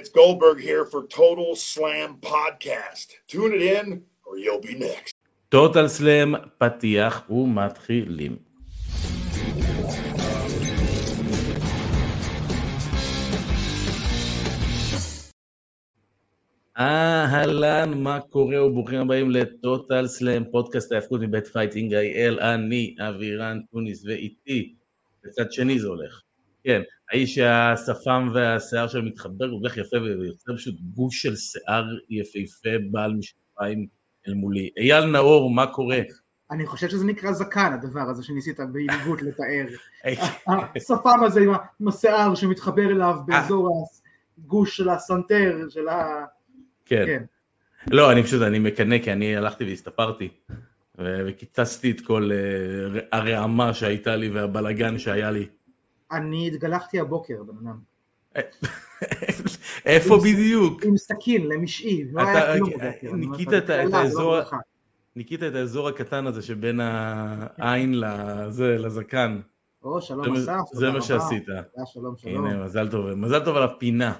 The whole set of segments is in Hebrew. It's Goldberg here for Total Slam Podcast. Tune it in or you'll be next. Total Slam פתיח ומתחילים. אהלן, מה קורה וברוכים הבאים לטוטל סלאם, פודקאסט ההפקות מבית פייטינג IL. אני אבירן טוניס ואיתי, בצד שני זה הולך, כן, האיש שהשפם והשיער שלו מתחבר כל כך יפה ויוצר פשוט גוש של שיער יפהפה בעל משקפיים אל מולי. אייל נאור, מה קורה? אני חושב שזה נקרא זקן הדבר הזה שניסית בעיניגות לתאר, השפם הזה עם השיער שמתחבר אליו באזור הגוש של הסנטר של ה... כן. לא, אני מקנה, כי אני הלכתי והסתפרתי, וקיצצתי את כל הרעמה שהייתה לי והבלגן שהיה לי. אני התגלחתי הבוקר, בנאדם. איפה בדיוק? עם סכין, למשעי, לא היה כלום בבוקר. ניקית את האזור הקטן הזה שבין העין לזקן. או, שלום אסף. זה מה שעשית. שלום. הנה, מזל טוב. מזל טוב על הפינה.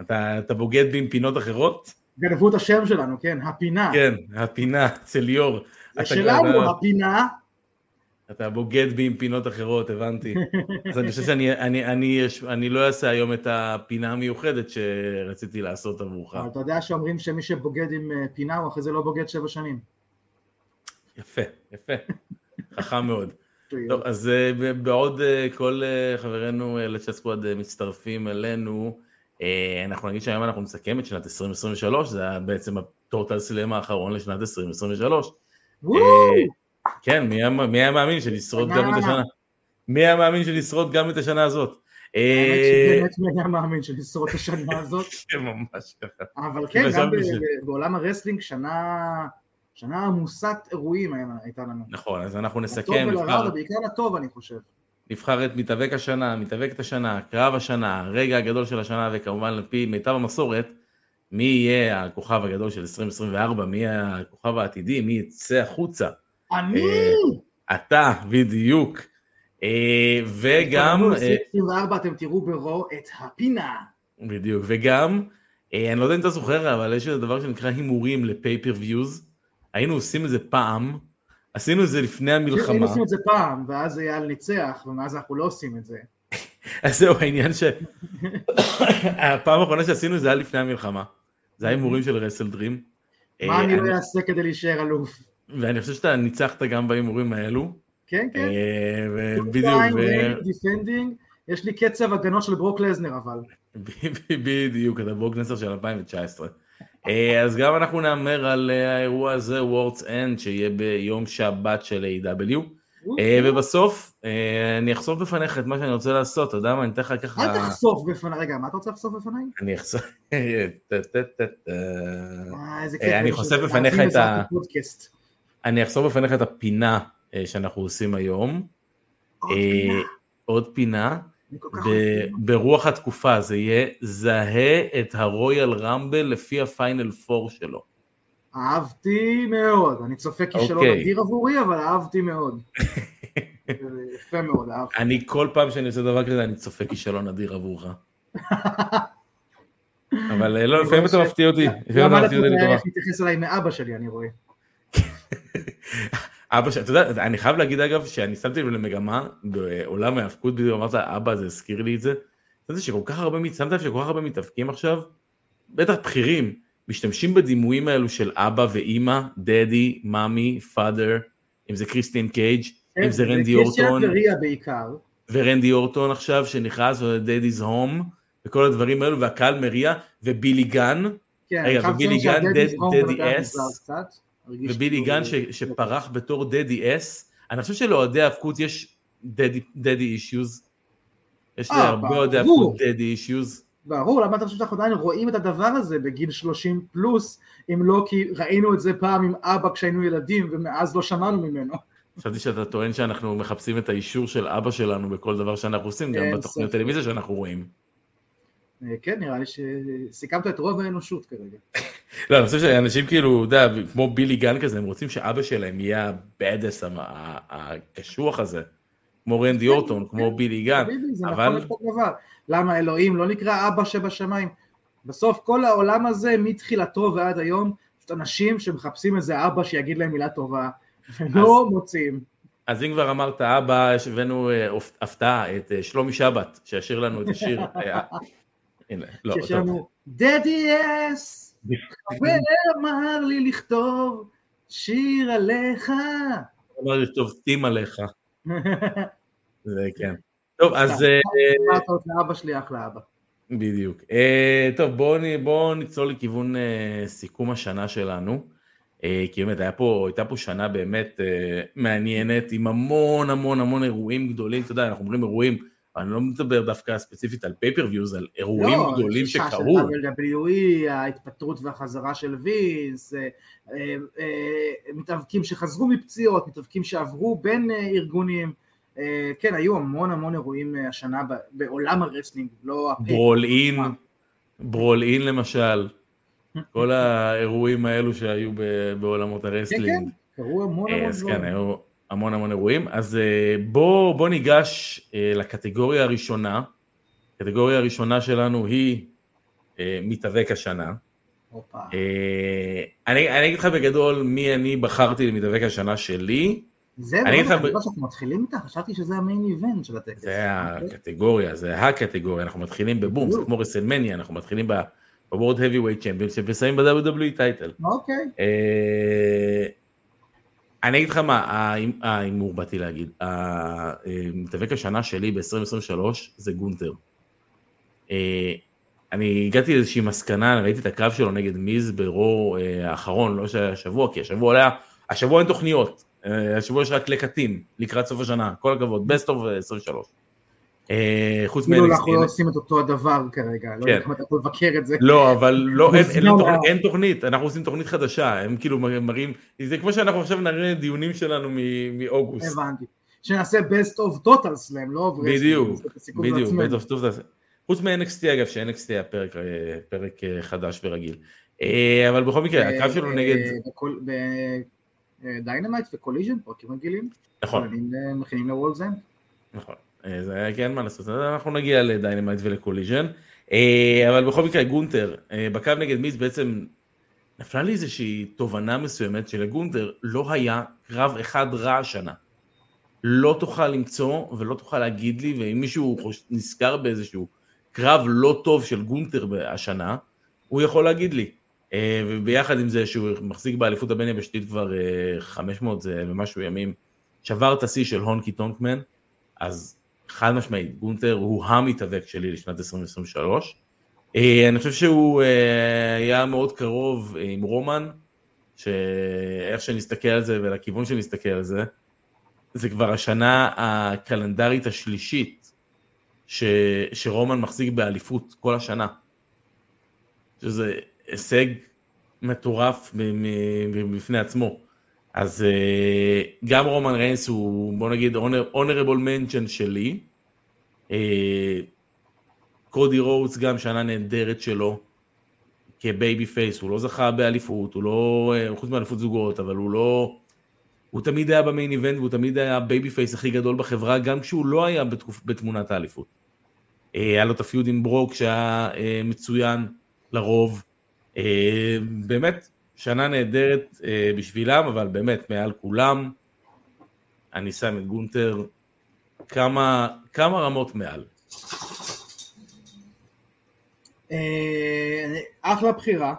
אתה בוגד בי עם פינות אחרות? גנבו את השם שלנו, כן, הפינה. כן, הפינה, אצל ליאור. שלנו, הפינה. אתה בוגד בי עם פינות אחרות, הבנתי. אז אני חושב שאני לא אעשה היום את הפינה המיוחדת שרציתי לעשות עבורך. אבל אתה יודע שאומרים שמי שבוגד עם פינה, הוא אחרי זה לא בוגד 7 שנים. יפה. חכם מאוד. טוב, אז בעוד כל חברינו לצ'סקוואד מצטרפים אלינו, אנחנו נגיד שהיום אנחנו מסכם את שנת 2023, זה בעצם הטוטל סלאם האחרון לשנת 2023. כן, מי היה מאמין שנשרוד גם את השנה? מי היה מאמין שנשרוד גם את השנה הזאת? באמת מי היה מאמין שנשרוד את השנה הזאת? ממש ככה. אבל כן, גם בעולם הרסלינג שנה עמוסת אירועים הייתה לנו. נכון, אז אנחנו נסכם. הטוב ולרע, בעיקר הטוב אני חושב. נבחר את מתאבק השנה, מתאבקת השנה, קרב השנה, הרגע הגדול של השנה, וכמובן לפי מיטב המסורת, מי יהיה הכוכב הגדול של 2024, מי יהיה הכוכב העתידי, מי יצא החוצה. אני! אתה, בדיוק. וגם... 2024, אתם תראו ברו את הפינה. בדיוק, וגם, אני לא יודע אם אתה זוכר, אבל יש איזה דבר שנקרא הימורים לפייפרוויוז, היינו עושים את זה פעם, עשינו את זה לפני המלחמה. היינו עושים את זה פעם, ואז היה על ניצח, ומאז אנחנו לא עושים את זה. אז זהו, העניין הפעם האחרונה שעשינו זה היה לפני המלחמה. זה היה הימורים של רסל דרים. מה אני לא אעשה כדי להישאר אלוף? ואני חושב שאתה ניצחת גם בהימורים האלו. כן. בדיוק. יש לי קצב הגנות של ברוק לזנר, אבל. בדיוק, אתה ברוק לזנר של 2019. אז גם אנחנו נאמר על האירוע הזה, World's End, שיהיה ביום שבת של AEW, ובסוף אני אחשוף בפניך את מה שאני רוצה לעשות, אתה יודע מה, אני תכף ככה... אל תחשוף בפניי, רגע, מה אתה רוצה לחשוף בפניי? אני אחשוף... אני חושף בפניך את ה... אני אחשוף בפניך את הפינה שאנחנו עושים היום. עוד פינה. ברוח התקופה זה יהיה זהה את הרויאל רמבל לפי הפיינל 4 שלו. אהבתי מאוד, אני צופה כישלון אדיר עבורי, אבל אהבתי מאוד. יפה מאוד, אהבתי. אני כל פעם שאני עושה דבר כזה אני צופה כישלון אדיר עבורך. אבל לא, לפעמים אתה מפתיע אותי. למה אתה מתייחס אליי מאבא שלי, אני רואה. אבא, אתה יודע, אני חייב להגיד אגב, שאני שמתי לב למגמה בעולם ההפקות, בדיוק אמרת, אבא, זה הזכיר לי את זה, שמת לב שכל כך הרבה מתאבקים עכשיו, בטח בכירים, משתמשים בדימויים האלו של אבא ואימא, דדי, מאמי, פאדר, אם זה קריסטין קייג', אם זה רנדי אורטון, ורנדי אורטון עכשיו, שנכנס, דדי's home, וכל הדברים האלו, והקהל מריע, ובילי גן, ובילי גן, דדי אס, ובילי גן שפרח בתור דדי אס, אני חושב שלאוהדי ההפקות יש דדי אישיוז, יש להרבה אוהדי ההפקות דדי אישיוז. ברור, למה אתה חושב שאנחנו עדיין רואים את הדבר הזה בגיל 30 פלוס, אם לא כי ראינו את זה פעם עם אבא כשהיינו ילדים ומאז לא שמענו ממנו. חשבתי שאתה טוען שאנחנו מחפשים את האישור של אבא שלנו בכל דבר שאנחנו עושים, גם בתוכניות טלוויזיה שאנחנו רואים. כן, נראה לי שסיכמת את רוב האנושות כרגע. לא, אני חושב שאנשים כאילו, יודע, כמו בילי גן כזה, הם רוצים שאבא שלהם יהיה הבאדס הקשוח הזה, כמו רנדי אורטון, כמו בילי גן. זה נכון לכל דבר. למה אלוהים לא נקרא אבא שבשמיים? בסוף כל העולם הזה, מתחילתו ועד היום, יש אנשים שמחפשים איזה אבא שיגיד להם מילה טובה, ולא מוצאים. אז אם כבר אמרת אבא, הבאנו הפתעה את שלומי שבת, שישיר לנו את השיר. שיש לנו, דדי אס, ואמר לי לכתוב שיר עליך. אמר לי לכתוב תים עליך. זה כן. טוב, אז... לאבא שלי, אחלה אבא. בדיוק. טוב, בואו נצלול לכיוון סיכום השנה שלנו, כי באמת הייתה פה שנה באמת מעניינת, עם המון המון המון אירועים גדולים, אתה יודע, אנחנו אומרים אירועים, אני לא מדבר דווקא ספציפית על פייפרוויוז, על אירועים גדולים שקרו. לא, של WWE, ההתפטרות והחזרה של וינס, מתאבקים שחזרו מפציעות, מתאבקים שעברו בין ארגונים, כן, היו המון המון אירועים השנה בעולם הרסלינג, לא הפייק. ברול אין למשל, כל האירועים האלו שהיו בעולמות הרסלינג. כן, קראו המון המון אירועים. כן, היו המון המון אירועים. אז בוא ניגש לקטגוריה הראשונה. הקטגוריה הראשונה שלנו היא מתאבק השנה. אני אגיד לך בגדול מי אני בחרתי למתאבק השנה שלי, זה לא שאנחנו מתחילים איתה, חשבתי שזה המיין איבנט של הטקס. זה הקטגוריה, זה הקטגוריה, אנחנו מתחילים בבום, זה כמו רסלמניה, אנחנו מתחילים ב-World Heavyweight Championship, ושמים ב-WWE טייטל. אוקיי. אני אגיד לך מה, האימור באתי להגיד, המתאבק השנה שלי ב-2023 זה גונטר. אני הגעתי לאיזושהי מסקנה, ראיתי את הקרב שלו נגד מיז ברו האחרון, לא שהשבוע, כי השבוע עליה, השבוע אין תוכניות, השבוע יש רק לקטים, לקראת סוף השנה, כל הכבוד, best of 23. חוץ מ... אנחנו לא עושים את אותו הדבר כרגע, לא יודעת אם אתה יכול לבקר את זה. לא, אבל אין תוכנית, אנחנו עושים תוכנית חדשה, הם כאילו מראים, זה כמו שאנחנו עכשיו נראה דיונים שלנו מאוגוסט. הבנתי, שנעשה best of total slam, לא עוברי... בדיוק, best of total slam. חוץ מ-NXT אגב, ש-NXT היה פרק חדש ורגיל. אבל בכל מקרה, הקרב שלו נגד... דיינמייט וקוליז'ן, פרקים רגילים. נכון. מכינים לוולזן. נכון. זה היה כן מה לעשות. אנחנו נגיע לדיינמייט ולקוליז'ן. אבל בכל מקרה, גונטר, בקו נגד מיץ בעצם, נפלה לי איזושהי תובנה מסוימת שלגונטר לא היה קרב אחד רע השנה. לא תוכל למצוא ולא תוכל להגיד לי, ואם מישהו נזכר באיזשהו קרב לא טוב של גונטר השנה, הוא יכול להגיד לי. וביחד עם זה שהוא מחזיק באליפות הבין יבשתית כבר 500 ומשהו ימים, שבר את השיא של הונקי טונקמן, אז חד משמעית, גונטר הוא המתאבק שלי לשנת 2023, אני חושב שהוא היה מאוד קרוב עם רומן, שאיך שנסתכל על זה ולכיוון שנסתכל על זה, זה כבר השנה הקלנדרית השלישית, שרומן מחזיק באליפות כל השנה, שזה הישג מטורף בפני עצמו. אז גם רומן ריינס הוא, בוא נגיד, honorable mention שלי. קודי רודס גם שנה נהדרת שלו, כבייבי פייס, הוא לא זכה באליפות, הוא לא, חוץ מאליפות זוגות, אבל הוא לא, הוא תמיד היה במיין איבנט, והוא תמיד היה בייבי פייס הכי גדול בחברה, גם כשהוא לא היה בתמונת האליפות. היה לו את הפיוד עם ברוק שהיה מצוין לרוב, באמת שנה נהדרת בשבילם, אבל באמת מעל כולם אני שם את גונטר כמה רמות מעל. אחלה בחירה,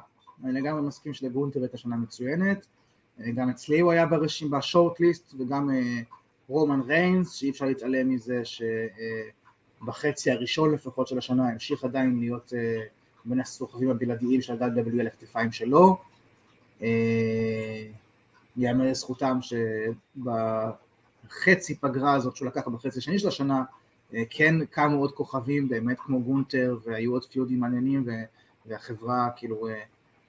אני גם מסכים שלגונטר את השנה מצוינת, גם אצלי הוא היה ברשימה בשורטליסט, וגם רומן ריינס שאי אפשר להתעלם מזה שבחצי הראשון לפחות של השנה המשיך עדיין להיות בין הסוחבים הבלעדיים של ה-WWE לכתפיים שלו, יאמר לזכותם שבחצי פגרה הזאת שהוא לקח בחצי השני של השנה, כן קמו עוד כוכבים באמת כמו גונטר, והיו עוד פיודים מעניינים, והחברה כאילו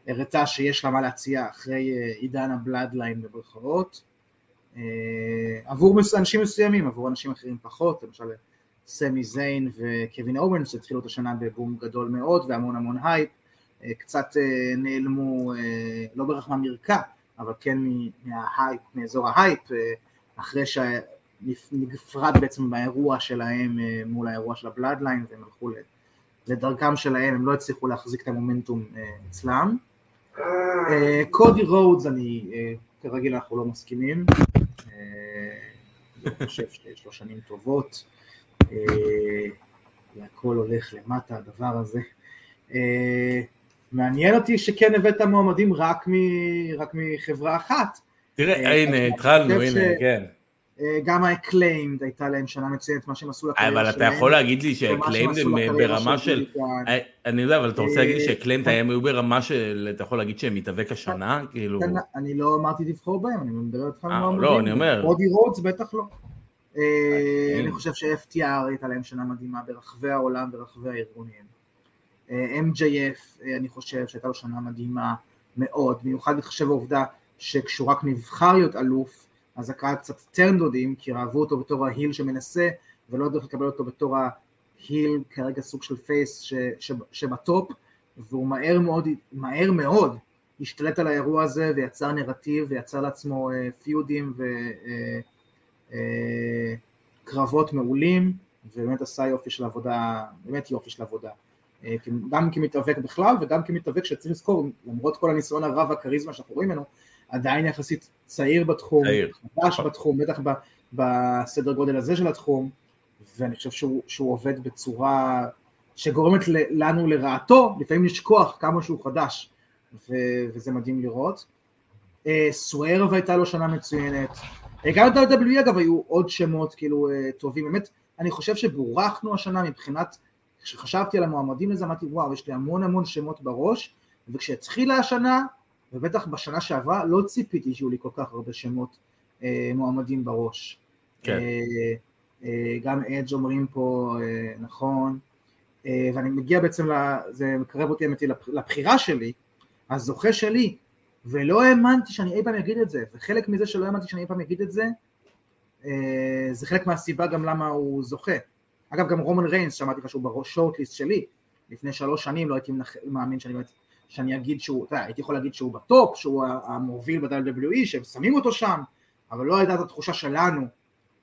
הראתה שיש לה מה להציע אחרי עידן הבלאדליין בברכאות, עבור אנשים מסוימים, עבור אנשים אחרים פחות, למשל סמי זיין וקווין אורנס התחילו את השנה בבום גדול מאוד והמון המון הייפ, קצת נעלמו, לא ברחמה מרקע, אבל כן מההייפ, מאזור ההייפ, אחרי שנפרד בעצם מהאירוע שלהם מול האירוע של הבלאדליין, והם הלכו לדרכם שלהם, הם לא הצליחו להחזיק את המומנטום אצלם. קודי רודס, אני כרגיל אנחנו לא מסכימים, אני חושב שיש לו שנים טובות, והכל הולך למטה הדבר הזה. מעניין אותי שכן הבאת המועמדים רק מחברה אחת. תראה, הנה, התחלנו, הנה, כן. גם ה-Acclaimed הייתה להם שנה מציינת מה שהם עשו לקריירה שלהם. אבל אתה יכול להגיד לי שה-Acclaimed הם ברמה של... אני יודע, אבל אתה רוצה להגיד לי שה-Acclaimed היו ברמה של... אתה יכול להגיד שהם מתאבק השנה? אני לא אמרתי לבחור בהם, אני מדבר איתך למועמדים. לא, אני אומר. רודי רודס בטח לא. אני חושב ש-FTR הייתה להם שנה מדהימה ברחבי העולם, ברחבי הארגונים. MJF, אני חושב שהייתה לו שנה מדהימה מאוד, מיוחד מתחשב העובדה שכשהוא רק נבחר להיות אלוף, אז הקהל קצת טרנדודים, כי ראו אותו בתור ההיל שמנסה, ולא יודעים לקבל אותו בתור ההיל, כרגע סוג של פייס שבטופ, והוא מהר מאוד השתלט על האירוע הזה, ויצר נרטיב, ויצר לעצמו פיודים וקרבות מעולים, ובאמת עשה יופי של עבודה, באמת יופי של עבודה. גם כמתאבק בכלל וגם כמתאבק שצריך לזכור, למרות כל הניסיון הרב והקריזמה שאנחנו רואים ממנו, עדיין יחסית צעיר בתחום, חדש בתחום, בטח בסדר גודל הזה של התחום, ואני חושב שהוא עובד בצורה שגורמת לנו לרעתו, לפעמים לשכוח כמה שהוא חדש, וזה מדהים לראות. סוארב הייתה לו שנה מצוינת, גם את ה-WWE אגב היו עוד שמות כאילו טובים, באמת אני חושב שבורחנו השנה מבחינת כשחשבתי על המועמדים לזה, אמרתי, וואו, יש לי המון שמות בראש, וכשהתחילה השנה, ובטח בשנה שעברה, לא ציפיתי שיהיו לי כל כך הרבה שמות מועמדים בראש. כן. גם אדג' אומרים פה, נכון, ואני מגיע בעצם, זה מקרב אותי אמיתי לבחירה שלי, הזוכה שלי, ולא האמנתי שאני אי פעם אגיד את זה, וחלק מזה שלא האמנתי שאני אי פעם אגיד את זה, זה חלק מהסיבה גם למה הוא זוכה. אגב, גם רומן ריינס, שמעתי כשהוא בשורטליסט שלי, לפני 3 שנים, לא הייתי מאמין שאני אגיד שהוא, אתה יודע, הייתי יכול להגיד שהוא בטופ, שהוא המוביל ב-WWE, שהם שמים אותו שם, אבל לא הייתה את התחושה שלנו,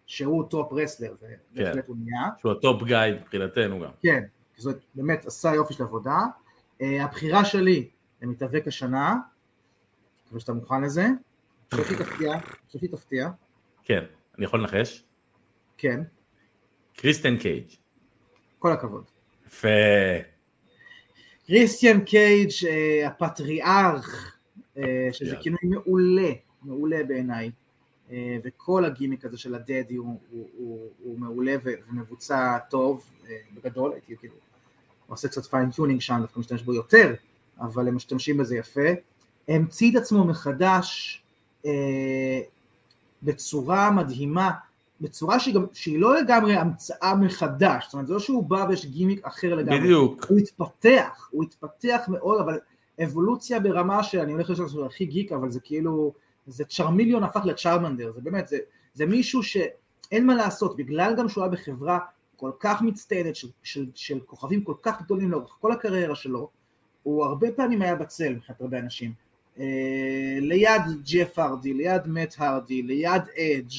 שהוא טופ רסלר, ובהחלט הוא נהיה. שהוא הטופ גאי, מבחינתנו גם. כן, כי זאת באמת עשה יופי של עבודה. הבחירה שלי, למתאבק השנה, כמו שאתה מוכן לזה, שפי תפתיע. כן, אני יכול לנחש? כן. קריסטיאן קייג'. כל הכבוד. יפה. קריסטיאן קייג', הפטריארך, שזה כינוי מעולה, מעולה בעיניי, וכל הגימיק הזה של הדדי הוא מעולה ומבוצע טוב, בגדול, הייתי כאילו, הוא עושה קצת פיינטיונינג שם, דווקא משתמש בו יותר, אבל הם משתמשים בזה יפה. המציא את עצמו מחדש, בצורה מדהימה, בצורה שהיא לא לגמרי המצאה מחדש, זאת אומרת, זה לא שהוא בא ויש גימיק אחר לגמרי. בדיוק. הוא התפתח מאוד, אבל אבולוציה ברמה שאני הולך לשאול שהוא הכי גיק, אבל זה כאילו, זה צ'רמיליון הפך לצ'רמנדר, זה באמת, זה מישהו שאין מה לעשות, בגלל גם שהוא היה בחברה כל כך מצטיינת, של כוכבים כל כך גדולים לאורך כל הקריירה שלו, הוא הרבה פעמים היה בצל מבחינת הרבה אנשים, ליד ג'ף הרדי, ליד מאט הרדי, ליד אדג',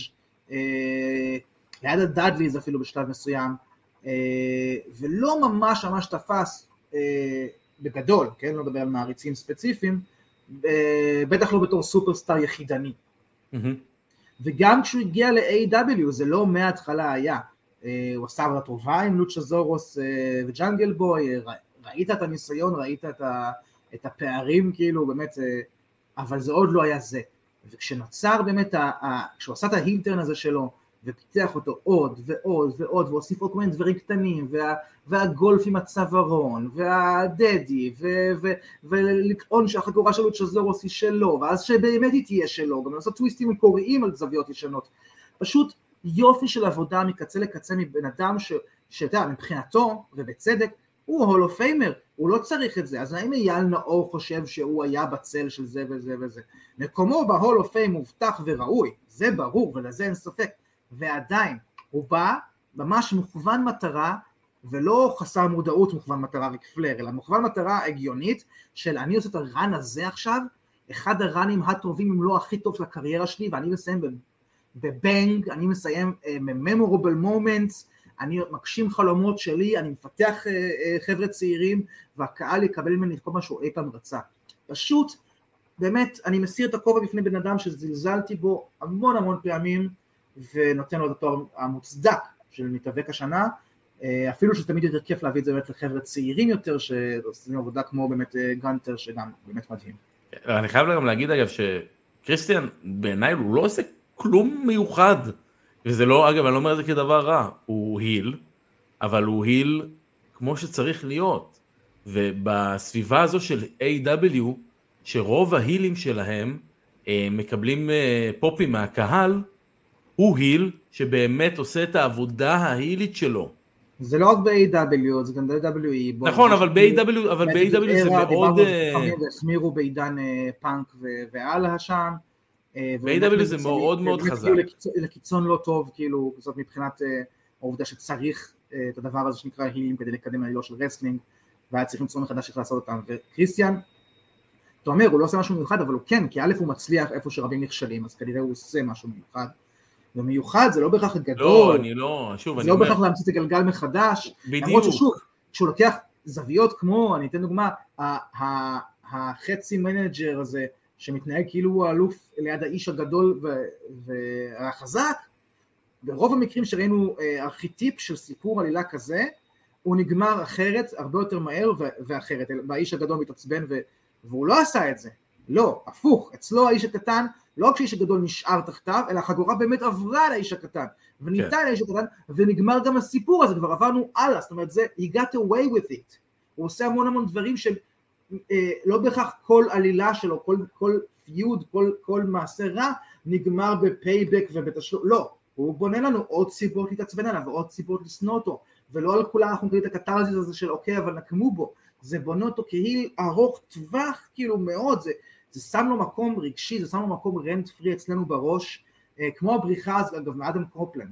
ליד הדאדליז אפילו בשלב מסוים, ולא ממש תפס בגדול, כן, לא מדבר על מעריצים ספציפיים, בטח לא בתור סופרסטאר יחידני. וגם כשהוא הגיע ל-AW, זה לא מההתחלה היה, הוא עשה עבודה טובה עם לוצ'ה זורוס וג'אנגל בוי, ראית את הניסיון, ראית את הפערים, כאילו באמת, אבל זה עוד לא היה זה. וכשנוצר באמת, כשהוא עשה את ההילטרן הזה שלו, ופיתח אותו עוד ועוד ועוד, והוסיף עוד כל מיני דברים קטנים, והגולף עם הצווארון, והדדי, ולטעון שהחגורה של לוצ'ה זורוס היא שלו, ואז שבאמת היא תהיה שלו, גם לעשות טוויסטים קוראים על זוויות ישנות. פשוט יופי של עבודה מקצה לקצה מבן אדם שאתה מבחינתו, ובצדק, הוא הולו פיימר, הוא לא צריך את זה, אז האם אייל נאור חושב שהוא היה בצל של זה וזה וזה, מקומו בהולו פיימר מובטח וראוי, זה ברור ולזה אין ספק, ועדיין הוא בא ממש מוכוון מטרה, ולא חסר מודעות מוכוון מטרה וכפלר, אלא מוכוון מטרה הגיונית, של אני עושה את הרן הזה עכשיו, אחד הרנים הטובים אם לא הכי טוב לקריירה שלי, ואני מסיים בבנג, אני מסיים ב-memorable moments, אני מגשים חלומות שלי, אני מפתח חבר'ה צעירים, והקהל יקבל ממני כל מה שהוא אי פעם רצה. פשוט, באמת, אני מסיר את הכובע בפני בן אדם שזלזלתי בו המון המון פעמים, ונותן לו את התואר המוצדק של מתאבק השנה, אפילו שתמיד יותר כיף להביא את זה באמת לחבר'ה צעירים יותר, שעושים עבודה כמו באמת גנטר, שגם באמת מדהים. אני חייב גם להגיד אגב שקריסטיאן בעיניי הוא לא עושה כלום מיוחד, וזה לא, אגב, אני לא אומר את זה כדבר רע, הוא היל, אבל הוא היל כמו שצריך להיות, ובסביבה הזו של A.W. שרוב ההילים שלהם מקבלים פופים מהקהל, הוא היל שבאמת עושה את העבודה ההילית שלו. זה לא רק ב-AW, זה גם ב-WWE. נכון, אבל ב-AW זה מאוד... החמירו בעידן פאנק ועלה שם. ב-AW זה מאוד מאוד חזק. לקיצון לא טוב, כאילו, זאת מבחינת העובדה שצריך את הדבר הזה שנקרא הילים כדי לקדם העילה של רסלינג, והיה צריך למצוא מחדש איך לעשות אותם. וקריסטיאן, אתה אומר, הוא לא עושה משהו מיוחד, אבל הוא כן, כי א' הוא מצליח איפה שרבים נכשלים, אז כנראה הוא עושה משהו מיוחד. ומיוחד, זה לא בהכרח גדול. לא, אני לא, שוב, זה לא בהכרח להמציא את הגלגל מחדש. בדיוק. למרות ששוב, כשהוא לוקח זוויות כמו, אני אתן דוגמה, החצי מנג'ר הזה, שמתנהג כאילו הוא האלוף ליד האיש הגדול והחזק, ברוב המקרים שראינו ארכיטיפ של סיפור עלילה כזה, הוא נגמר אחרת, הרבה יותר מהר ואחרת, והאיש הגדול מתעצבן, והוא לא עשה את זה. לא, הפוך, אצלו האיש הקטן, לא רק שהאיש הגדול נשאר תחתיו, אלא החגורה באמת עברה לאיש הקטן, וניתן כן. לאיש הקטן, ונגמר גם הסיפור הזה, כבר עברנו הלאה, זאת אומרת, זה, he got away with it, הוא עושה המון המון דברים של, לא בהכרח כל עלילה שלו, כל פיוד, כל מעשה רע, נגמר בפייבק ובתשלום, לא, הוא בונה לנו עוד סיבות להתעצבן עליו, ועוד סיבות לשנוא אותו, ולא על כולה אנחנו נקריא את הקטרזיס הזה של אוקיי, אבל נקמו בו, זה בונה אותו כהיל ארוך טווח, כאילו מאוד, זה שם לו מקום רגשי, זה שם לו מקום רנט פרי אצלנו בראש, כמו הבריחה הזו, אגב, מאדם קופלנד.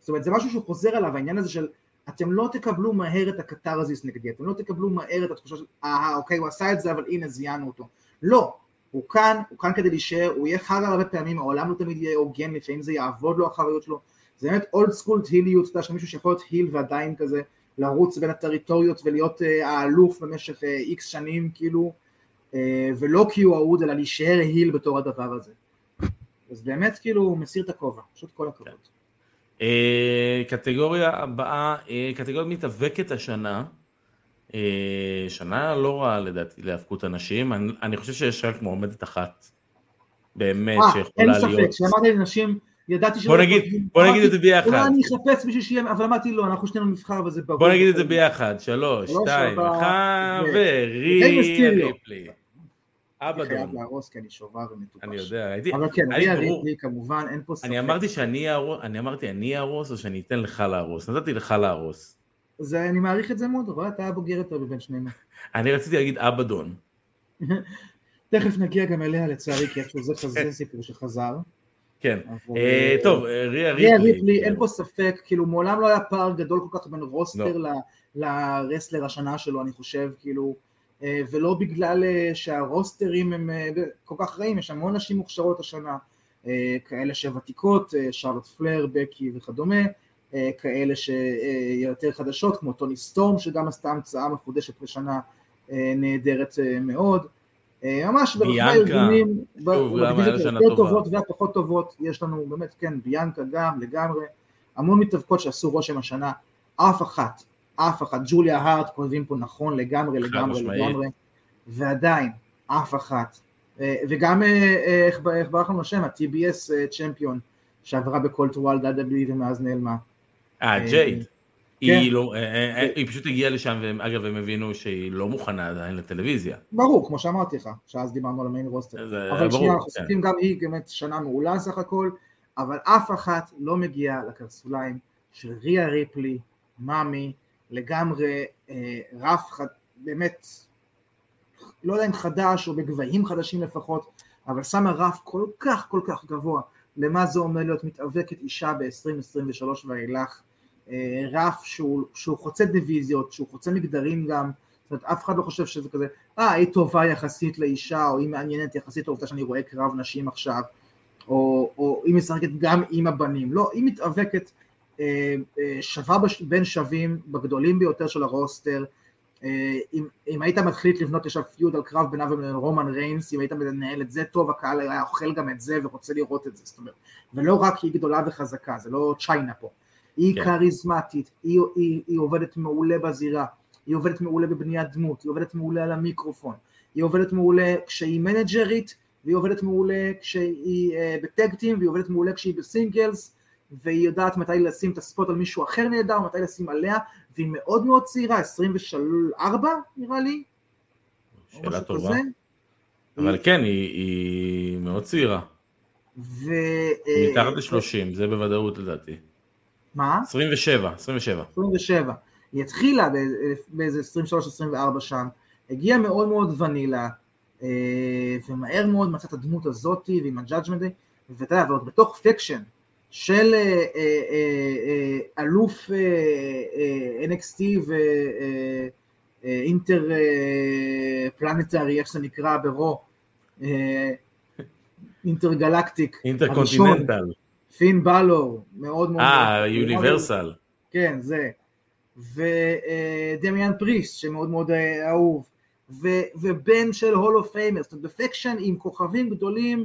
זאת אומרת, זה משהו שהוא חוזר עליו, העניין הזה של, אתם לא תקבלו מהר את הקטרזיס נגדי, אתם לא תקבלו מהר את התחושה של, אוקיי, הוא עשה את זה, אבל הנה, זיינו אותו. לא, הוא כאן כדי להישאר, הוא יהיה חרא הרבה פעמים, העולם לא תמיד יהיה הוגן, לפעמים זה יעבוד לו אחריות שלו. זה באמת אולד סקול היליות, אתה שמישהו שיכול להיות היל ועדיין כזה, לרוץ בין הטריטוריות ולהיות האלוף במשך איקס שנים, כאילו, ולא כי הוא אהוד, אלא להישאר היל בתור הדבר הזה. אז באמת, כאילו, הוא מסיר את הכובע, פשוט כל הכבוד. קטגוריה הבאה, קטגוריה מתאבקת השנה, שנה לא רעה לדעתי להפקות אנשים, אני חושב שיש רק מועמדת אחת, באמת שיכולה להיות. אין ספק, שאמרתי לנשים, בוא נגיד את זה ביחד. אולי אני אחפץ בשביל שיהיה, אבל אמרתי לא, אנחנו שנינו מבחר וזה ברור. בוא נגיד את זה ביחד, 3, 2, 1, וריפלי. אבא דון. אני יודע, אבל כן, ריפלי כמובן, אין פה ספק. אני אמרתי שאני ארוס או שאני אתן לך להרוס, נתתי לך להרוס. אני מעריך את זה מאוד, אבל אתה בוגר יותר בבין שנינו. אני רציתי להגיד אבא דון. תכף נגיע גם אליה לצערי, כי איפה זה סיפור שחזר. כן, טוב, ריה ריפלי, אין פה ספק, כאילו מעולם לא היה פער גדול כל כך בין רוסטר לרסלר השנה שלו, אני חושב, כאילו, ולא בגלל שהרוסטרים הם כל כך רעים, יש המון נשים מוכשרות השנה, כאלה שוותיקות, שרלוט פלר, בקי וכדומה, כאלה שיותר חדשות, כמו טוני סטורם, שגם עשתה המצאה מחודשת בשנה נהדרת מאוד, ממש ברחבי ארגונים, בדיגיטות יותר טובות והפחות טובות, יש לנו באמת, כן, ביאנקה גם, לגמרי, המון מתאבקות שעשו רושם השנה, אף אחת, ג'וליה הארט, כותבים פה נכון, לגמרי, ועדיין, אף אחת, וגם, איך ברח לנו השם, ה-TBS צ'מפיון, שעברה בקולט וולד AW ומאז נעלמה. ג'ייד. היא פשוט הגיעה לשם, ואגב הם הבינו שהיא לא מוכנה עדיין לטלוויזיה. ברור, כמו שאמרתי לך, שאז דיברנו על המיין רוסטר. אבל שנייה, אנחנו עושים גם היא באמת שנה מעולה סך הכל, אבל אף אחת לא מגיעה לקרסוליים של ריה ריפלי, מאמי, לגמרי רף באמת, לא יודע אם חדש או בגבהים חדשים לפחות, אבל שמה רף כל כך גבוה, למה זה אומר להיות מתאבקת אישה ב-2023 ואילך, רף שהוא חוצה דיוויזיות, שהוא חוצה מגדרים גם, זאת אומרת, אף אחד לא חושב שזה כזה, היא טובה יחסית לאישה, או היא מעניינת יחסית לעובדה שאני רואה קרב נשים עכשיו, או היא משחקת גם עם הבנים, לא, היא מתאבקת שווה בין שווים בגדולים ביותר של הרוסטר. אם היית מתחיל לבנות עכשיו פיוד על קרב ביניו ובין רומן ריינס, אם היית מנהל את זה טוב, הקהל היה אוכל גם את זה ורוצה לראות את זה, זאת אומרת, ולא רק היא גדולה וחזקה, זה לא צ'יינה פה, היא כריזמטית, היא עובדת מעולה בזירה, היא עובדת מעולה בבניית דמות, היא עובדת מעולה על המיקרופון, היא עובדת מעולה כשהיא מנג'רית, והיא עובדת מעולה כשהיא בטגטים, והיא עובדת מעולה כשהיא בסינגלס, והיא יודעת מתי לשים את הספוט על מישהו אחר נהדר, מתי לשים עליה, והיא מאוד מאוד צעירה, 24 נראה לי. שאלה טובה. כזה. אבל היא... כן, היא מאוד צעירה. היא מתחת ל-30, זה בוודאות לדעתי. מה? 27. היא התחילה באיזה 23-24 שם, הגיעה מאוד מאוד ונילה, ומהר מאוד מצאת הדמות הזאת, ועם הג'אג'מנט, ואתה יודע, ועוד בתוך פקשן, של אלוף NXT ואינטר פלנטרי, איך זה נקרא ברו, אינטרגלקטיק, אינטרקונטיננטל, פין בלור, מאוד מאוד, יוניברסל, כן זה, ודמיאן פריסט שמאוד מאוד אהוב, ובן של הול אוף פיימר, זאת אומרת בפקשן עם כוכבים גדולים,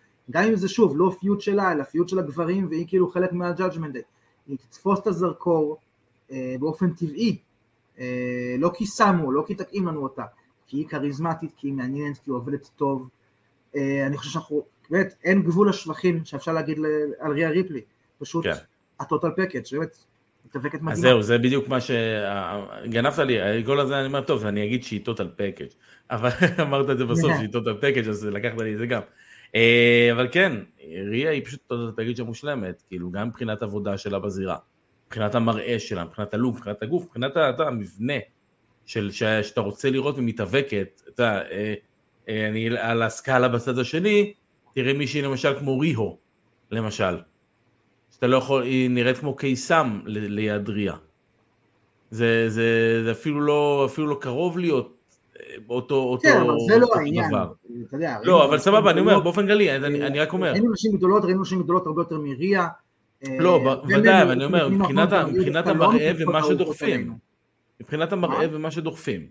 גם אם זה שוב, לא פיוט שלה, אלא פיוט של הגברים, והיא כאילו חלק מה-Judgment Day. היא תתפוס את הזרקור באופן טבעי, לא כי שמו, לא כי תקעים לנו אותה, כי היא כריזמטית, כי היא מעניינת, כי היא עובדת טוב. אני חושב שאנחנו, באמת, אין גבול השבחים שאפשר להגיד על ריה ריפלי, פשוט הטוטל פקאג' שבאמת מתאבקת מדהימה. אז זהו, זה בדיוק מה שגנבת לי, הגול הזה אני אומר, טוב, אני אגיד שהיא טוטל פקאג', אבל אמרת את זה בסוף, שהיא טוטל פקאג', אז לקחת לי את זה גם. אבל כן, ריה היא פשוט תודה תגיד שמושלמת, כאילו גם מבחינת עבודה שלה בזירה, מבחינת המראה שלה, מבחינת הלוב, מבחינת הגוף, מבחינת המבנה שאתה רוצה לראות ומתאבקת, על הסקאלה בצד השני, תראה מישהי למשל כמו ריהו, למשל, שאתה לא יכול, היא נראית כמו קיסם ליד ריה, זה אפילו לא קרוב להיות, אותו דבר. לא, אבל סבבה, אני אומר, באופן גלי, אני רק אומר. אין נשים גדולות, ראינו נשים גדולות הרבה יותר מריה. לא, ודאי, אבל אני אומר, מבחינת המראה ומה שדוחפים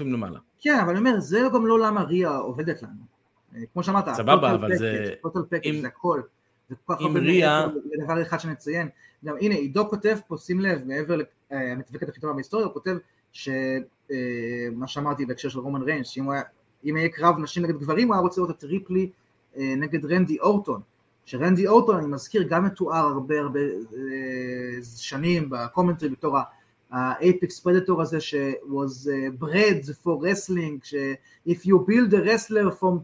למעלה. כן, אבל אני אומר, זה גם לא למה ריה עובדת לנו. כמו שאמרת, טוטל פקאג' זה הכל. זה כל כך הרבה דבר אחד שנציין. גם הנה, עידו כותב פה, שים לב, מעבר למתאבקת הכי טובה בהיסטוריה, הוא כותב, שמה שאמרתי בהקשר של רומן ריינס, שאם היה קרב נשים נגד גברים, הוא היה רוצה לראות את ריפלי נגד רנדי אורטון, שרנדי אורטון, אני מזכיר, גם מתואר הרבה שנים בקומנטרי בתור האייפקס פרדטור הזה, ש-was bred for wrestling, ש-if you build a wrestler from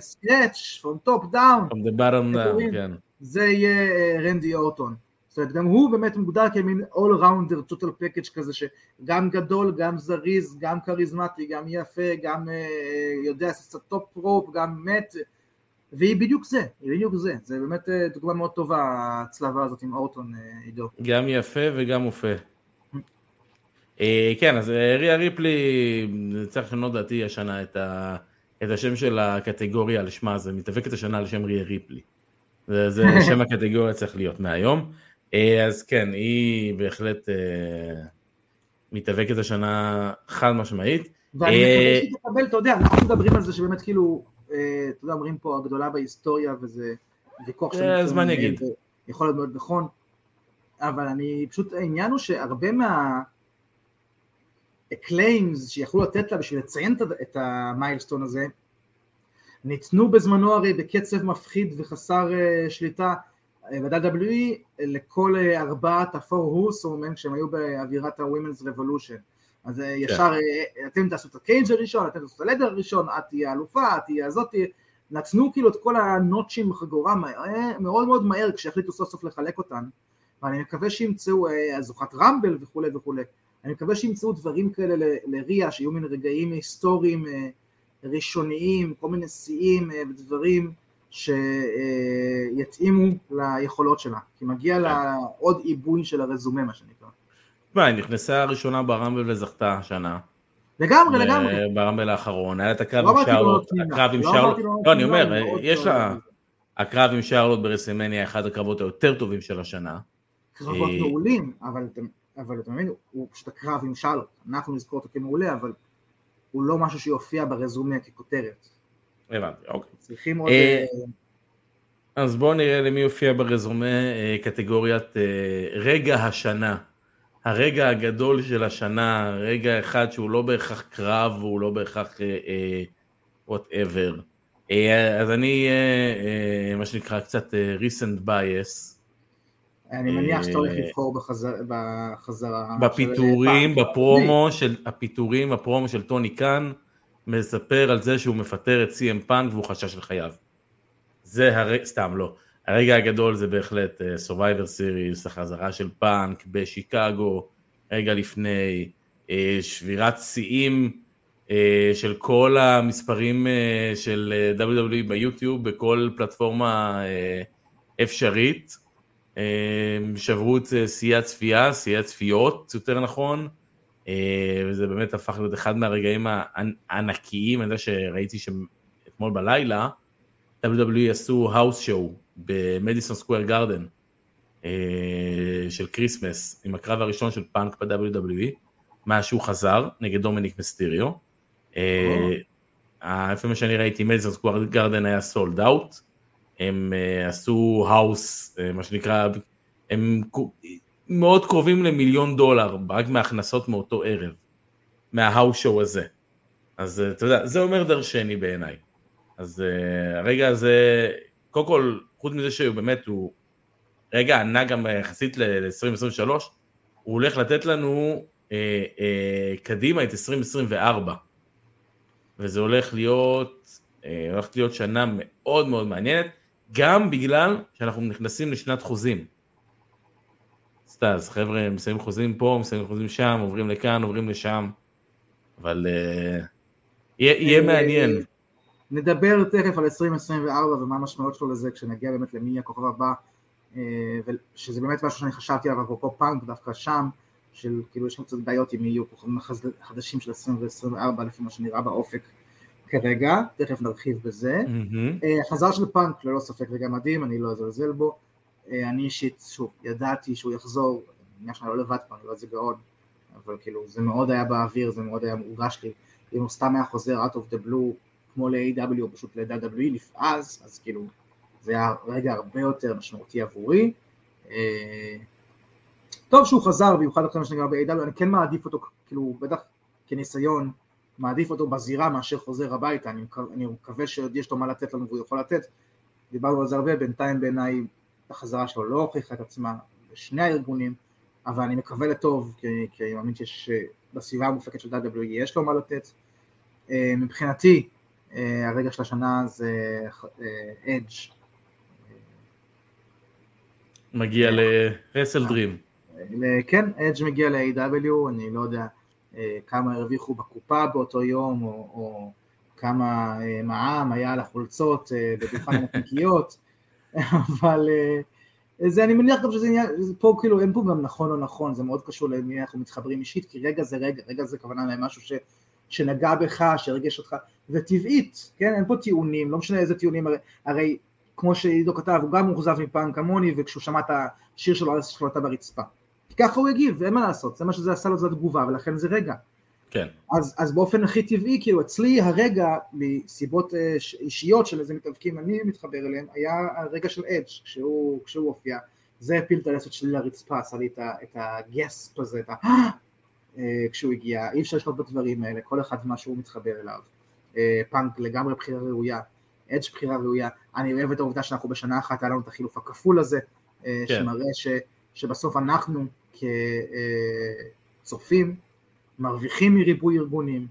sketch, from top down, from the bottom down, זה יהיה רנדי אורטון. זאת אומרת, גם הוא באמת מוגדר כמין all-rounder, total package כזה, שגם גדול, גם זריז, גם כריזמטי, גם יפה, גם יודע, עשה טופ פרופ, גם מת, והיא בדיוק זה, זה באמת דוגמה מאוד טובה, הצלבה הזאת עם אורטון עידו. גם יפה וגם מופה. כן, אז ריה ריפלי, צריך לשנות דעתי השנה את השם של הקטגוריה על שמה, זה מתאבק את השנה על שם ריה ריפלי. זה שם הקטגוריה צריך להיות מהיום. אז כן, היא בהחלט מתאבקת השנה חד משמעית. ואני מקווה שהיא תקבל, אתה יודע, אנחנו מדברים על זה שבאמת כאילו, אתה יודע, אומרים פה הגדולה בהיסטוריה, וזה ויכוח של... זמן יגיד. יכול להיות מאוד נכון, אבל אני פשוט, העניין הוא שהרבה מהקליימס שיכולו לתת לה בשביל לציין את המיילסטון הזה, ניתנו בזמנו הרי בקצב מפחיד וחסר שליטה, ב-WWE לכל ארבעת ה-Four Horse Women כשהם היו באווירת ה-Women's Revolution. אז ישר, אתם תעשו את הקייג' הראשון, אתם תעשו את הלדר הראשון, את תהיה אלופה, את תהיה הזאת, נצנו כאילו את כל הנוטשים בחגורה מאוד מאוד מהר כשהחליטו סוף סוף לחלק אותן, ואני מקווה שימצאו זוכת רמבל וכו' וכו'. אני מקווה שימצאו דברים כאלה לריה, שיהיו מן רגעים היסטוריים ראשוניים, כל מיני שיאים ודברים שיתאימו ליכולות שלה, כי מגיע לה עוד עיבוי של הרזומה, מה שנקרא. היא נכנסה הראשונה ברמבל וזכתה השנה. לגמרי, לגמרי. ברמבל האחרון, היה את הקרב עם שרלוט, הקרב עם שרלוט, לא, אני אומר, יש לה, הקרב עם שרלוט ברסלמניה, אחד הקרבות היותר טובים של השנה. קרבות מעולים, אבל אתם מבינים, הוא פשוט הקרב עם שרלוט, אנחנו נזכור אותו כמעולה, אבל הוא לא משהו שיופיע ברזומה ככותרת. הבנתי, אוקיי. צריכים עוד... אז בואו נראה למי יופיע ברזומה קטגוריית רגע השנה. הרגע הגדול של השנה, רגע אחד שהוא לא בהכרח קרב, הוא לא בהכרח whatever. אז אני, מה שנקרא, קצת recent bias. אני מניח שאתה הולך לבחור בחזרה. בפיתורים, בפרומו של הפיתורים, הפרומו של טוני קאן, מספר על זה שהוא מפטר את CM Punk והוא חשש לחייו. זה הרגע, סתם לא. הרגע הגדול זה בהחלט Survivor Series, החזרה של פאנק בשיקגו, רגע לפני, שבירת שיאים של כל המספרים של WWE ביוטיוב, בכל פלטפורמה אפשרית, שברו את שיאי הצפייה, שיאי הצפיות, יותר נכון, וזה באמת הפך להיות אחד מהרגעים הענקיים, אני יודע שראיתי שאתמול בלילה, WWE עשו האוס שואו, במדיסון סקוואר גארדן של קריסמס, עם הקרב הראשון של פאנק ב-WWE, מה שהוא חזר נגד דומיניק מיסטריו. לפי מה שאני ראיתי, מדיסון סקוואר גארדן היה סולד אאוט, הם עשו האוס, מה שנקרא, הם מאוד קרובים ל$1,000,000, רק מההכנסות מאותו ערב, מההאוס שואו הזה. אז אתה יודע, זה אומר דרשני בעיניי. אז הרגע הזה, קודם כל, חוץ מזה שהוא באמת, הוא רגע ענה גם יחסית ל-2023, הוא הולך לתת לנו קדימה את 2024, וזה הולך להיות, שנה מאוד מאוד מעניינת, גם בגלל שאנחנו נכנסים לשנת חוזים. אז חבר'ה, מסיים חוזים פה, מסיים חוזים שם, עוברים לכאן, עוברים לשם, אבל יהיה מעניין. נדבר תכף על 2024 ומה המשמעות שלו לזה כשנגיע באמת למי הכוכב הבא, שזה באמת משהו שאני חשבתי עליו, אפרופו פאנק דווקא שם, של כאילו יש קצת בעיות אם יהיו כוכבים חדשים של 2024 לפי מה שנראה באופק כרגע, תכף נרחיב בזה. החזר של פאנק ללא ספק רגע מדהים, אני לא אזלזל בו, אני אישית שוב ידעתי שהוא יחזור, אני חושב לא לבד פה, אני לא איזה גאון, אבל כאילו זה מאוד היה באוויר, זה מאוד היה מורגש לי, אם הוא סתם היה חוזר out of the blue, כמו ל-AW או פשוט ל-WWE לפעז, אז כאילו זה היה רגע הרבה יותר משמעותי עבורי. טוב שהוא חזר, במיוחד אחרי מה שנגמר ב-AW, אני כן מעדיף אותו, כאילו בטח כניסיון, מעדיף אותו בזירה מאשר חוזר הביתה, אני מקווה שעוד יש לו מה לתת לנו והוא יכול לתת, דיברנו על זה הרבה, בינתיים בעיניי החזרה שלו לא הוכיחה את עצמה בשני הארגונים, אבל אני מקווה לטוב, כי אני מאמין שבסביבה המופקת של WWE יש לו מה לתת. מבחינתי, הרגע של השנה זה אדג' מגיע לרסל דרים. כן, אדג' מגיע ל-AW, אני לא יודע כמה הרוויחו בקופה באותו יום, או כמה מע"מ היה על החולצות בדוכן הנקניקיות, אבל זה אני מניח גם שזה עניין, פה כאילו אין פה גם נכון או נכון, זה מאוד קשור למי אנחנו מתחברים אישית, כי רגע זה רגע, רגע זה כוונה למשהו שנגע בך, שרגש אותך, זה טבעית, כן? אין פה טיעונים, לא משנה איזה טיעונים, הרי כמו שעידו כתב, הוא גם מוחזב מפעם כמוני, וכשהוא שמע את השיר שלו, אז שלו הייתה ברצפה. כי ככה הוא הגיב, ואין מה לעשות, זה מה שזה עשה לו, זו התגובה, ולכן זה רגע. כן. אז באופן הכי טבעי, כאילו, אצלי הרגע, מסיבות אישיות של איזה מתאבקים, אני מתחבר אליהם, היה הרגע של אדג' כשהוא הופיע, זה הפיל את הלסת שלי לרצפה, עשה לי את הגספ הזה, את ה... כשהוא הגיע, אי אפשר לשנות בדברים האלה, כל אחד מה שהוא מתחבר אליו, פאנק לגמרי בחירה ראויה, אדג' בחירה ראויה, אני אוהב את העובדה שאנחנו בשנה אחת, היה לנו את החילוף הכפול הזה, שמראה שבסוף אנחנו כצופים, מרוויחים מריבוי ארגונים,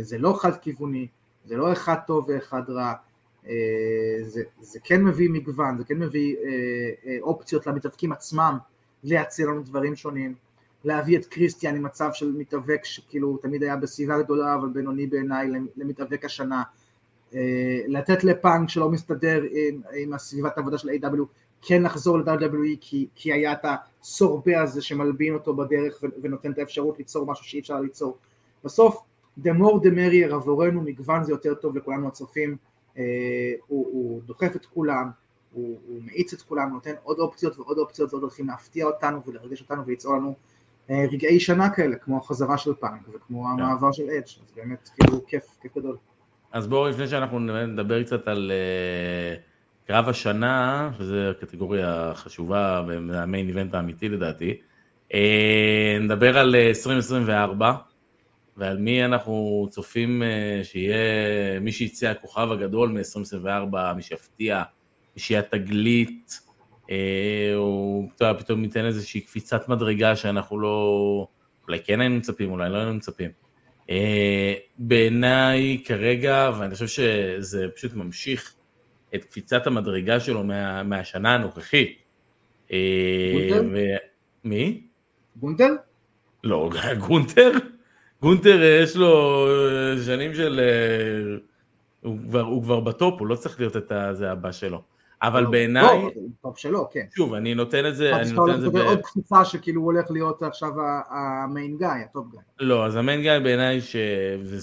זה לא אחד כיווני, זה לא אחד טוב ואחד רע, זה כן מביא מגוון, זה כן מביא אופציות למתאבקים עצמם, להציע לנו דברים שונים, להביא את קריסטיאן עם מצב של מתאבק שכאילו תמיד היה בסביבה גדולה, אבל בינוני בעיניי למתאבק השנה, לתת לפאנק שלא מסתדר עם הסביבת העבודה של AW, כן לחזור ל-WWE כי היה את הסורבה הזה שמלבין אותו בדרך ונותן את האפשרות ליצור משהו שאי אפשר ליצור. בסוף, the more the merrier עבורנו, מגוון זה יותר טוב לכולנו הצופים, הוא דוחף את כולם, הוא מאיץ את כולם, נותן עוד אופציות ועוד אופציות ועוד דרכים להפתיע אותנו ולרגש אותנו וליצור לנו רגעי שנה כאלה, כמו החזרה של פאנק וכמו המעבר של אדג', אז באמת כאילו כיף גדול. אז בואו, לפני שאנחנו נדבר קצת על קרב השנה, שזה קטגוריה חשובה והמיין איבנט האמיתי לדעתי, נדבר על 2024, ועל מי אנחנו צופים שיהיה מי שיצא הכוכב הגדול מ-2024, מי שיפתיע, מי שיהיה תגלית, או פתאום ניתן איזושהי קפיצת מדרגה שאנחנו לא, אולי כן היינו מצפים, אולי לא היינו מצפים. בעיניי כרגע, ואני חושב שזה פשוט ממשיך את קפיצת המדרגה שלו מהשנה הנוכחית. גונטר? מי? גונטר? לא, גונטר? גונטר יש לו שנים של... הוא כבר בטופ, הוא לא צריך להיות את זה הבא שלו. אבל בעיניי... לא, טופ שלו, כן. שוב, אני נותן את זה... עוד קפיצה שכאילו הוא הולך להיות עכשיו המיין גאי, הטופ גאי. לא, אז המיין גאי בעיניי ש...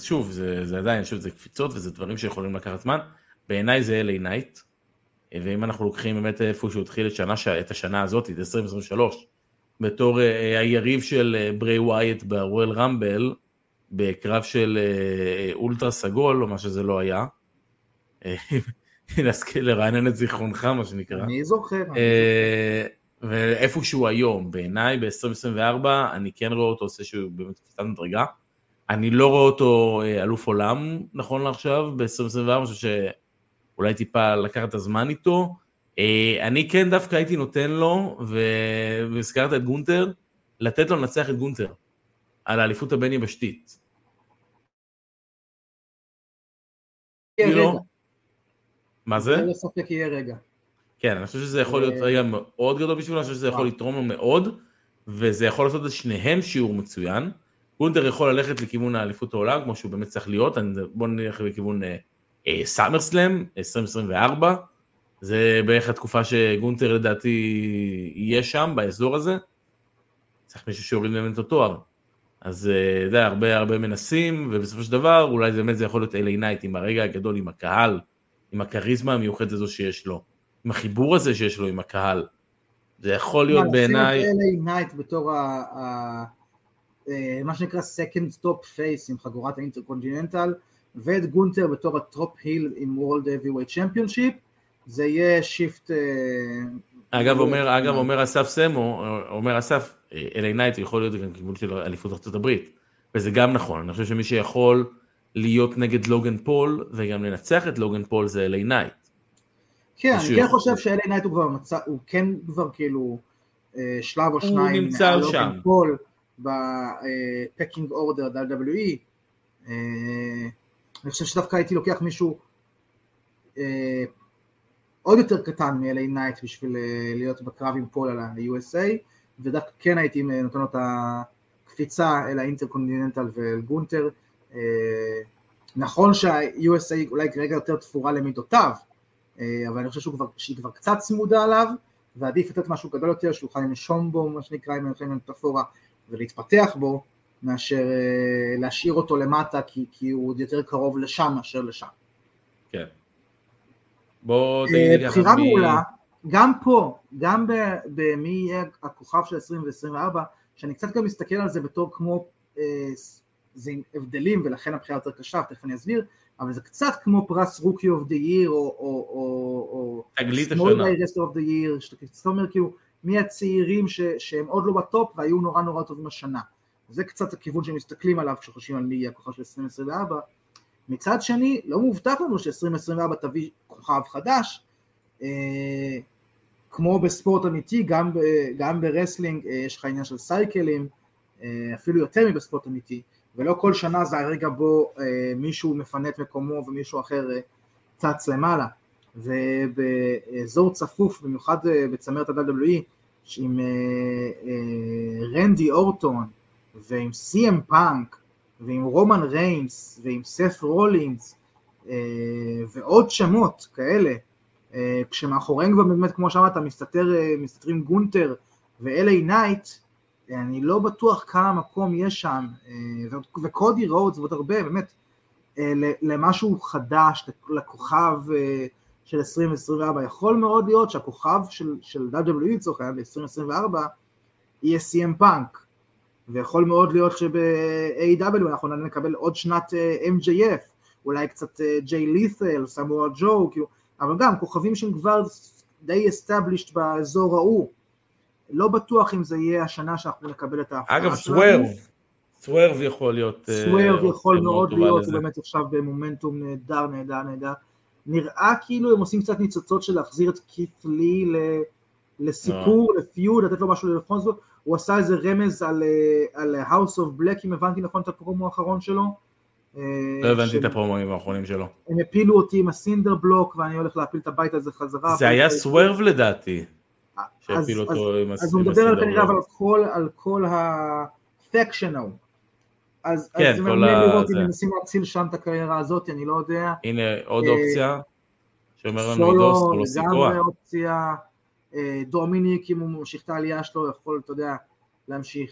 שוב, זה עדיין, שוב, זה קפיצות וזה דברים שיכולים לקחת זמן. בעיניי זה אלי נייט, ואם אנחנו לוקחים באמת איפה שהוא התחיל את השנה הזאת, את 2023, בתור היריב של ברי ווייט ברואל רמבל, בקרב של אולטרה סגול, או מה שזה לא היה, לרענן את זיכרונך, מה שנקרא. אני זוכר. ואיפה שהוא היום, בעיניי, ב-2024, אני כן רואה אותו עושה שהוא באמת קצת מדרגה, אני לא רואה אותו אלוף עולם, נכון לעכשיו, ב-2024, משהו ש... אולי טיפה לקחת את הזמן איתו, אני כן דווקא הייתי נותן לו, והזכרת את גונטר, לתת לו לנצח את גונטר, על האליפות הבין יבשתית. יהיה רגע. מה זה? לא ספק יהיה רגע. כן, אני חושב שזה יכול להיות רגע מאוד גדול בשביל, אני חושב שזה יכול לתרום לו מאוד, וזה יכול לעשות את שניהם שיעור מצוין, גונטר יכול ללכת לכיוון האליפות העולם, כמו שהוא באמת צריך להיות, בואו נלך לכיוון... סאמר סלאם, 2024, זה בערך התקופה שגונטר לדעתי יהיה שם, באזור הזה, צריך מישהו שיוריד ממנו את התואר, אז די, הרבה מנסים, ובסופו של דבר, אולי באמת זה יכול להיות אלי נייט, עם הרגע הגדול, עם הקהל, עם הכריזמה המיוחדת הזו שיש לו, עם החיבור הזה שיש לו, עם הקהל, זה יכול להיות בעיניי... אלי נייט בתור מה שנקרא second top face, עם חגורת האינטרקונטיננטל, ואת גונטר בתור הטרופ היל עם World Heavyweight Championship, זה יהיה שיפט... אגב אומר אסף סמו, אומר אסף, אלי נייט יכול להיות גם כיוון של אליפות ארצות הברית, וזה גם נכון, אני חושב שמי שיכול להיות נגד לוגן פול, וגם לנצח את לוגן פול זה אלי נייט. כן, אני כן חושב שאלי נייט הוא כן כבר כאילו שלב או שניים, הוא נמצא שם. לוגן פול בפקינג אורדר WWE, אני חושב שדווקא הייתי לוקח מישהו עוד יותר קטן מאלי נייט בשביל להיות בקרב עם פול על ה-USA, ודווקא כן הייתי נותן לו את הקפיצה אל האינטרקונטיננטל ואל גונטר. נכון שה-USA אולי כרגע יותר תפורה למידותיו, אבל אני חושב שהיא כבר קצת צמודה עליו, ועדיף לתת משהו גדול יותר, שלוכל לנשום בו, מה שנקרא, אם נלכים למטפורה, ולהתפתח בו, מאשר להשאיר אותו למטה, כי הוא עוד יותר קרוב לשם מאשר לשם. כן. בוא תגיד... בחירה מעולה, גם פה, גם במי יהיה הכוכב של 2024, שאני קצת גם מסתכל על זה בתור כמו, זה עם הבדלים, ולכן הבחירה יותר קשה, תכף אני אסביר, אבל זה קצת כמו פרס רוקי אוף דה ייר, או... תגלית השנה. סמול דיירסטר אוף דה ייר, שאתה אומר כאילו, מי הצעירים שהם עוד לא בטופ, והיו נורא נורא טובים השנה. זה קצת הכיוון שמסתכלים עליו כשחושבים על מי יהיה הכוכב של 2024. מצד שני, לא מובטח לנו ש-2024 תביא כוכב חדש, כמו בספורט אמיתי, גם ברסלינג יש לך עניין של סייקלים, אפילו יותר מבספורט אמיתי, ולא כל שנה זה הרגע בו מישהו מפנה את מקומו ומישהו אחר צץ למעלה, ובאזור צפוף, במיוחד בצמרת ה-WWE, עם רנדי אורטון, ועם סי.אם פאנק, ועם רומן ריינס, ועם סף רולינס, ועוד שמות כאלה, כשמאחוריהם כבר באמת, כמו שאמרת, מסתתרים גונטר ואלי נייט, אני לא בטוח כמה מקום יש שם, וקודי רודס ועוד הרבה, באמת, למשהו חדש, לכוכב של 2024, יכול מאוד להיות שהכוכב של WWE צורך היה ב-2024, יהיה סי.אם פאנק, ויכול מאוד להיות שב-AW אנחנו נקבל עוד שנת MJF, אולי קצת ג'יי לית'ל, סמואל ג'ו, אבל גם כוכבים שהם כבר די established באזור ההוא, לא בטוח אם זה יהיה השנה שאנחנו נקבל את ההפעה. אגב, סוורב יכול להיות. סוורב יכול מאוד להיות, הוא באמת עכשיו במומנטום נהדר. נראה כאילו הם עושים קצת ניצוצות של להחזיר את קית' לי לסיפור, לפיוד, לתת לו משהו ללפון זו, הוא עשה איזה רמז על House of Black, אם הבנתי נכון את הפרומו האחרון שלו. לא הבנתי את הפרומואים האחרונים שלו. הם הפילו אותי עם הסינדר בלוק, ואני הולך להפיל את הבית הזה חזרה. זה היה סוורב לדעתי. אז הוא מדבר על כנראה על כל ה-faction ההוא. אז אם הם מנסים להציל שם את הקריירה הזאת, אני לא יודע. הנה עוד אופציה, שאומר לנו אידוס, או לא סיכוח. גם אופציה, דומיניק, אם הוא ממשיך את העלייה שלו, יכול, אתה יודע, להמשיך.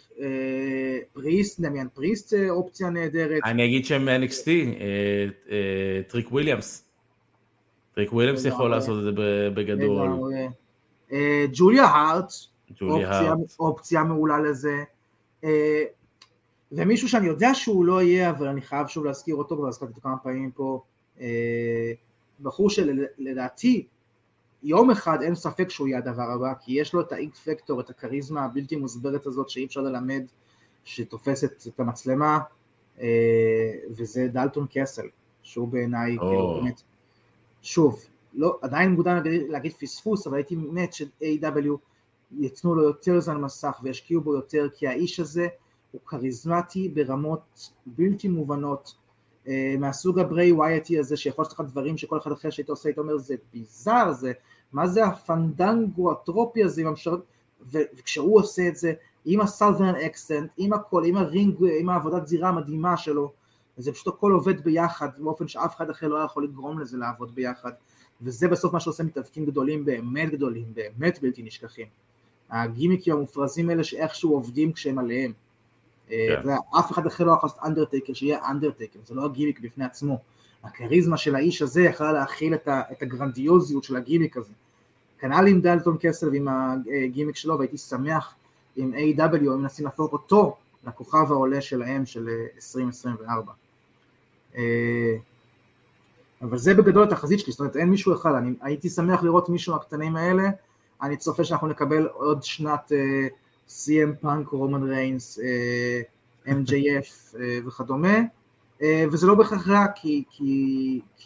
פריסט, דמיין פריסט, אופציה נהדרת. אני אגיד שהם NXT, טריק וויליאמס. טריק וויליאמס יכול לעשות את זה בגדול. ג'וליה הארט, אופציה מעולה לזה, ומישהו שאני יודע שהוא לא יהיה, אבל אני חייב שוב להזכיר אותו, ולהזכיר אותו כמה פעמים פה, בחור שלדעתי, יום אחד אין ספק שהוא יהיה הדבר הבא, כי יש לו את האינק פקטור, את הכריזמה הבלתי מוסברת הזאת, שאי אפשר ללמד, שתופסת את המצלמה, וזה דלטון קסל, שהוא בעיניי, שוב, לא, עדיין מודע להגיד פספוס, אבל הייתי מת ש-AW יצנו לו יותר זמן מסך וישקיעו בו יותר, כי האיש הזה הוא כריזמטי ברמות בלתי מובנות, מהסוג הברי וייטי הזה, שיכול לעשות לך דברים שכל אחד אחר שהיית עושה, היית אומר, זה ביזר, זה, מה זה הפנדנגו, הטרופי הזה, וכשהוא עושה את זה, עם הסאוטרן אקסנט, עם הכל, עם הרינג, עם העבודת זירה המדהימה שלו, זה פשוט הכל עובד ביחד, באופן שאף אחד אחר לא יכול לגרום לזה לעבוד ביחד, וזה בסוף מה שעושה מתאבקים גדולים, באמת בלתי נשכחים. הגימיקים המופרזים האלה שאיכשהו עובדים כשהם עליהם. ואף אחד אחר לא יכול לעשות אנדרטייקר, שיהיה אנדרטייקר, זה לא הגימיק בפני עצמו. הכריזמה של האיש הזה יכלה להכיל את הגרנדיוזיות של הגימיק הזה. כנ"ל עם דלטון קסל ועם הגימיק שלו, והייתי שמח עם AW, הם מנסים להפוך אותו לכוכב העולה שלהם של 2024. אבל זה בגדול התחזית שלי, זאת אומרת, אין מישהו אחד, אני הייתי שמח לראות מישהו מהקטנים האלה, אני צופה שאנחנו נקבל עוד שנת CM Punk, רומן ריינס, MJF וכדומה, וזה לא בהכרח רע, כי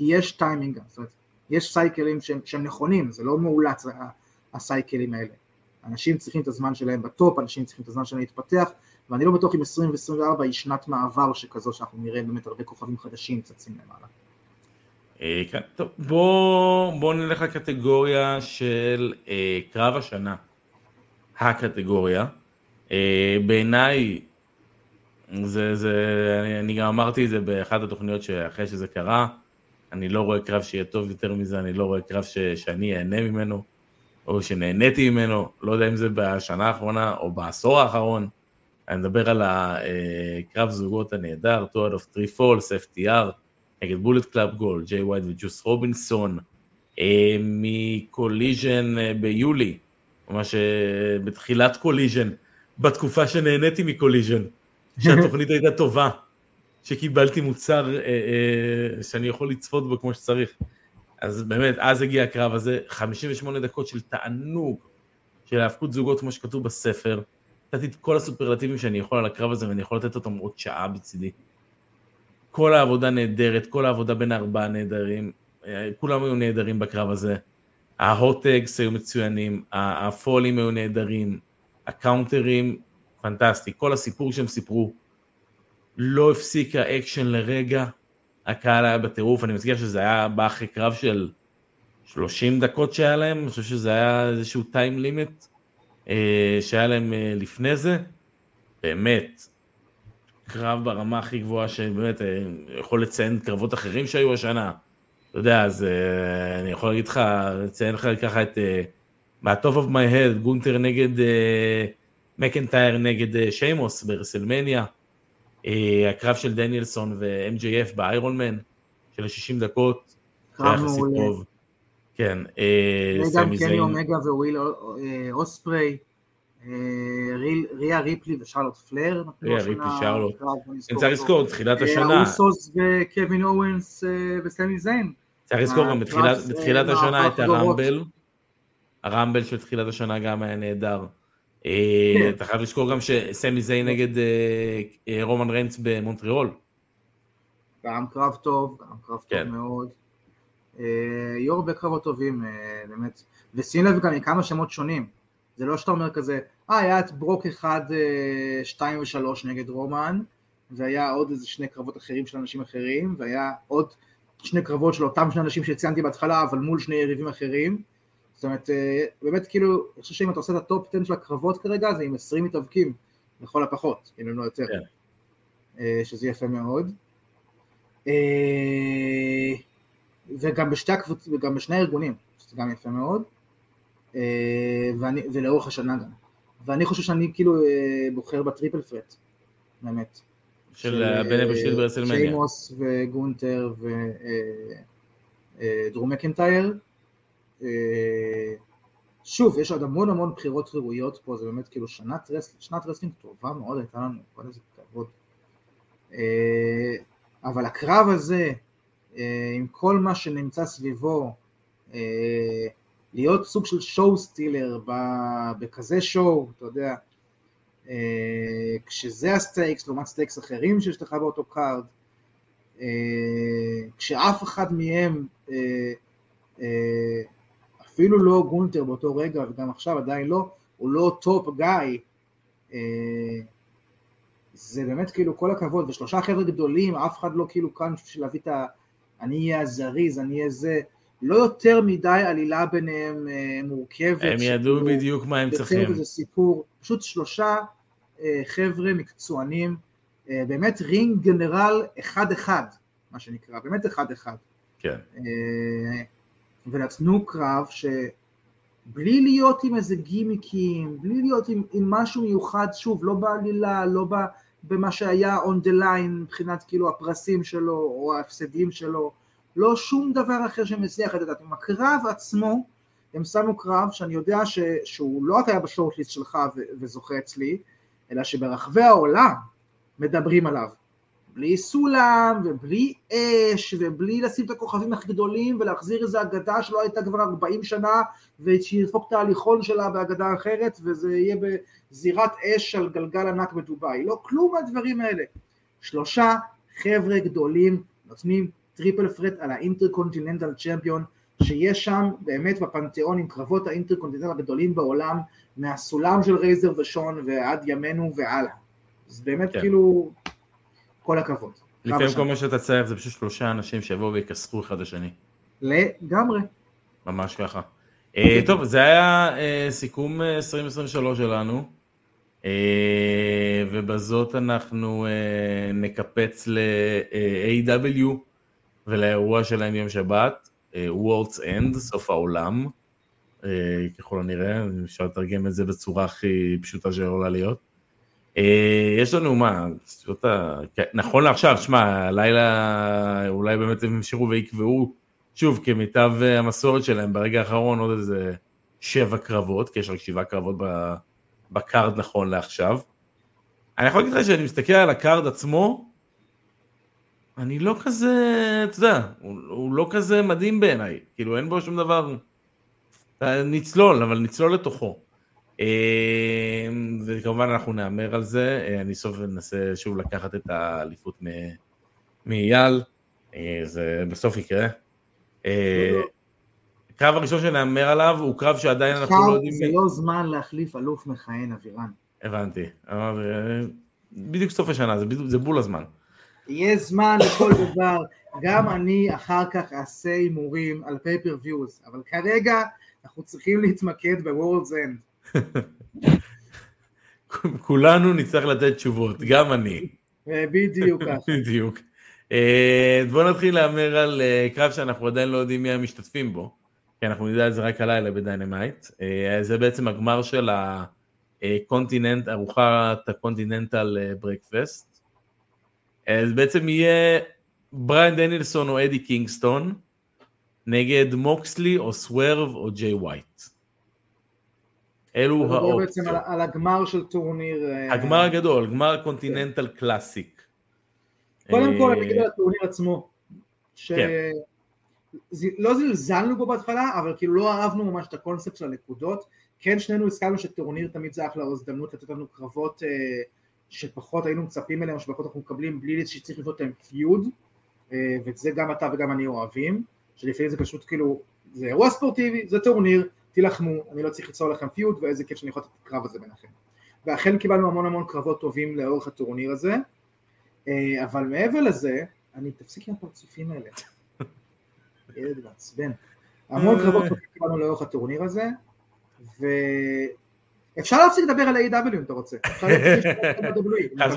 יש טיימינג, זאת אומרת, יש סייקלים שהם נכונים, זה לא מאולץ הסייקלים האלה, אנשים צריכים את הזמן שלהם בטופ, אנשים צריכים את הזמן שלהם להתפתח, ואני לא בטוח אם 2024 היא שנת מעבר שכזו, שאנחנו נראה באמת הרבה כוכבים חדשים צצים למעלה. כן, טוב, בוא נלך לקטגוריה של קרב השנה, הקטגוריה, בעיניי, אני גם אמרתי את זה באחת התוכניות שאחרי שזה קרה, אני לא רואה קרב שיהיה טוב יותר מזה, אני לא רואה קרב שאני אהנה ממנו, או שנהניתי ממנו, לא יודע אם זה בשנה האחרונה או בעשור האחרון, אני מדבר על הקרב זוגות הנהדר, Two Out of Three Falls, FTR, נגד בולט קלאב גולד, ג'יי ווייט וג'וס רובינסון, מקוליז'ן ביולי, ממש בתחילת קוליז'ן, בתקופה שנהניתי מקוליז'ן, שהתוכנית הייתה טובה, שקיבלתי מוצר שאני יכול לצפות בו כמו שצריך, אז באמת, אז הגיע הקרב הזה, 58 דקות של תענוג, של ההפקות זוגות כמו שכתוב בספר, נתתי את כל הסופרלטיבים שאני יכול על הקרב הזה, ואני יכול לתת אותם עוד שעה בצדי, כל העבודה נהדרת, כל העבודה בין ארבעה נהדרים, כולם היו נהדרים בקרב הזה, ההוטגס היו מצוינים, הפולים היו נהדרים, הקאונטרים, פנטסטי, כל הסיפור שהם סיפרו, לא הפסיק האקשן לרגע, הקהל היה בטירוף, אני מזכיר שזה היה בא אחרי קרב של 30 דקות שהיה להם, אני חושב שזה היה איזשהו טיים לימיט שהיה להם לפני זה, באמת, קרב ברמה הכי גבוהה שבאמת יכול לציין קרבות אחרים שהיו השנה, אתה יודע, אז אני יכול להגיד לך, לציין לך ככה את, מהטופ אוף מי הד, גונטר נגד מקנטייר נגד שיימוס ברסלמניה, הקרב של דניאלסון ו-MJF באיירון מן, של ה-60 דקות, היה יחסית טוב. כן. וגם קני אומגה וויל אוספרי, ריה ריפלי ושרלוט פלר. ריה ריפלי, שרלוט. אני צריך לזכור, תחילת השנה. אוסוס וקווין אוונס וסמי זיין. צריך לזכור גם, בתחילת השנה את הרמבל, הרמבל של תחילת השנה גם היה נהדר. אתה חייב לשקור גם שסמי זיין נגד רומן ריינס במונטריאול. גם קרב טוב, גם קרב טוב מאוד. יהיו הרבה קרבות טובים, באמת. ושים לב גם מכמה שמות שונים. זה לא שאתה אומר כזה, היה את ברוק 1, 2 ו3 נגד רומן, והיה עוד איזה שני קרבות אחרים של אנשים אחרים, והיה עוד שני קרבות של אותם שני אנשים שציינתי בהתחלה, אבל מול שני יריבים אחרים. זאת אומרת, באמת כאילו, אני חושב שאם אתה עושה את הטופ 10 של הקרבות כרגע, זה עם 20 מתאבקים, לכל הפחות, אם הם לא יותר, שזה יפה מאוד. וגם בשני הארגונים, שזה גם יפה מאוד, ולאורך השנה גם. ואני חושב שאני כאילו בוחר בטריפל פרט, באמת. של בן אבשטיין ברסלמניה. שיימוס וגונטר ודרום מקנטייר, שוב, יש עוד המון בחירות ראויות פה, זה באמת כאילו שנת רסלינג טובה מאוד, הייתה לנו כל איזה כבוד, אבל הקרב הזה, עם כל מה שנמצא סביבו, להיות סוג של שואו סטילר, בכזה שואו, אתה יודע, כשזה הסטייקס, לעומת סטייקס אחרים שיש לך באותו קארד, כשאף אחד מהם, אפילו לא גונטר באותו רגע, וגם עכשיו עדיין לא, הוא לא טופ גאי, זה באמת כאילו כל הכבוד, ושלושה חבר'ה גדולים, אף אחד לא כאילו כאן בשביל להביא את אני יהיה הזריז, אני יהיה זה, לא יותר מדי עלילה ביניהם מורכבת. הם ידעו בדיוק מה הם צריכים. זה סיפור, פשוט שלושה חבר'ה מקצוענים, באמת רינג גנרל אחד-אחד, מה שנקרא, באמת אחד-אחד. כן. ונתנו קרב שבלי להיות עם איזה גימיקים, בלי להיות עם משהו מיוחד, שוב, לא בעלילה, לא במה שהיה on the line, מבחינת כאילו הפרסים שלו, או ההפסדים שלו, לא שום דבר אחר שמסליח את הדעת. עם הקרב עצמו, הם שמו קרב שאני יודע שהוא לא רק היה בשורטליסט שלך וזוכה אצלי, אלא שברחבי העולם מדברים עליו. בלי סולם, ובלי אש, ובלי לשים את הכוכבים הכי גדולים, ולהחזיר איזו אגדה שלא הייתה כבר 40 שנה, ושידפוק את ההליכון שלה באגדה אחרת, וזה יהיה בזירת אש על גלגל ענק בדוביי. לא כלום מהדברים האלה. שלושה חבר'ה גדולים, נותנים טריפל פרט על האינטרקונטיננטל צ'מפיון, שיש שם באמת בפנתיאון עם קרבות האינטרקונטיננטל הגדולים בעולם, מהסולם של רייזר ושון, ועד ימינו והלאה. אז באמת כאילו... כל הכבוד. לפעמים כל מה שאתה צריך, זה פשוט שלושה אנשים שיבואו ויקסחו אחד לשני. לגמרי. ממש ככה. טוב, זה היה סיכום 2023 שלנו, ובזאת אנחנו נקפץ ל-AW ולאירוע שלהם יום שבת, World's End, סוף העולם, ככל הנראה, אפשר לתרגם את זה בצורה הכי פשוטה שעולה להיות. יש לנו מה, נכון לעכשיו, שמה, הלילה אולי באמת הם המשיכו ויקבעו, שוב, כמיטב המסורת שלהם, ברגע האחרון עוד איזה 7 קרבות, כי יש רק 7 קרבות בקארד נכון לעכשיו. אני יכול להגיד לך שאני מסתכל על הקארד עצמו, אני לא כזה, אתה יודע, הוא לא כזה מדהים בעיניי, כאילו אין בו שום דבר, נצלול, אבל נצלול לתוכו. וכמובן אנחנו נאמר על זה, אני סוף ננסה שוב לקחת את האליפות מאייל, זה בסוף יקרה. הקרב הראשון שנאמר עליו הוא קרב שעדיין אנחנו לא יודעים... זה לא זמן להחליף אלוף מכהן אבירן. הבנתי, בדיוק סוף השנה, זה בול הזמן. יהיה זמן לכל דבר, גם אני אחר כך אעשה אימורים על פייפריוויוז, אבל כרגע אנחנו צריכים להתמקד בוורלדס אנד. כולנו נצטרך לתת תשובות, גם אני. בדיוק ככה. בדיוק. בואו נתחיל להאמר על קרב שאנחנו עדיין לא יודעים מי המשתתפים בו, כי אנחנו נדע את זה רק הלילה בדיינמייט. זה בעצם הגמר של הקונטיננט, ארוחת הקונטיננטל ברקפסט. אז בעצם יהיה בריין דנילסון או אדי קינגסטון נגד מוקסלי או סוורב או ג'יי ווייט. אלו האופציות. בעצם על הגמר של טורניר. הגמר הגדול, גמר קונטיננטל קלאסיק. קודם כל, אני אגיד על הטורניר עצמו, שלא זלזלנו בו בהתחלה, אבל כאילו לא אהבנו ממש את הקונספט של הנקודות. כן, שנינו הסכמנו שטורניר תמיד זה אחלה הזדמנות לתת לנו קרבות שפחות היינו מצפים אליהם, שפחות אנחנו מקבלים בלי שצריך לבנות להם פיוד, ואת זה גם אתה וגם אני אוהבים, שלפעמים זה פשוט כאילו, זה אירוע ספורטיבי, זה טורניר, תילחמו, אני לא צריך ליצור לכם פיוד, ואיזה כיף שאני יכול לתת את הקרב הזה ביניכם. ואכן קיבלנו המון המון קרבות טובים לאורך הטורניר הזה, אבל מעבר לזה, אני תפסיק עם הפרצופים האלה. ילד מעצבן. המון קרבות טובים קיבלנו לאורך הטורניר הזה, אפשר להפסיק לדבר על A.W. אם אתה רוצה. חס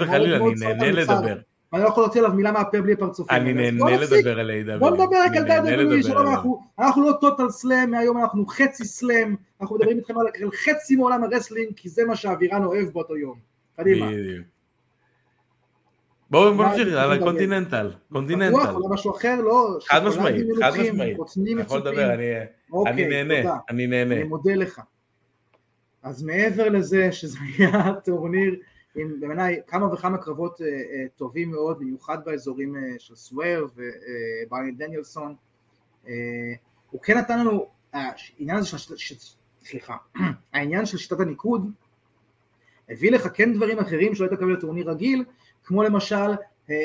וחלילה, אני נהנה לדבר. אני לא יכול להוציא עליו מילה מהפה בלי הפרצופים. אני נהנה לדבר על A.W. בוא נדבר רק על A.W. אנחנו לא טוטל סלם, מהיום אנחנו חצי סלם, אנחנו מדברים איתכם על חצי מעולם הרסלינג, כי זה מה שהאווירן אוהב באותו יום. קדימה. בואו נמשיך על הקונטיננטל. קונטיננטל. לא משהו אחר, לא. חד משמעית, חד משמעית. יכול לדבר, אני נהנה. אני מודה לך. אז מעבר לזה שזה היה טורניר עם במנהי כמה וכמה קרבות טובים מאוד, במיוחד באזורים של סוואר ובריין דניאלסון, הוא כן נתן לנו, העניין של שיטת הניקוד הביא לך כן דברים אחרים שלא היית קבל לטורניר רגיל, כמו למשל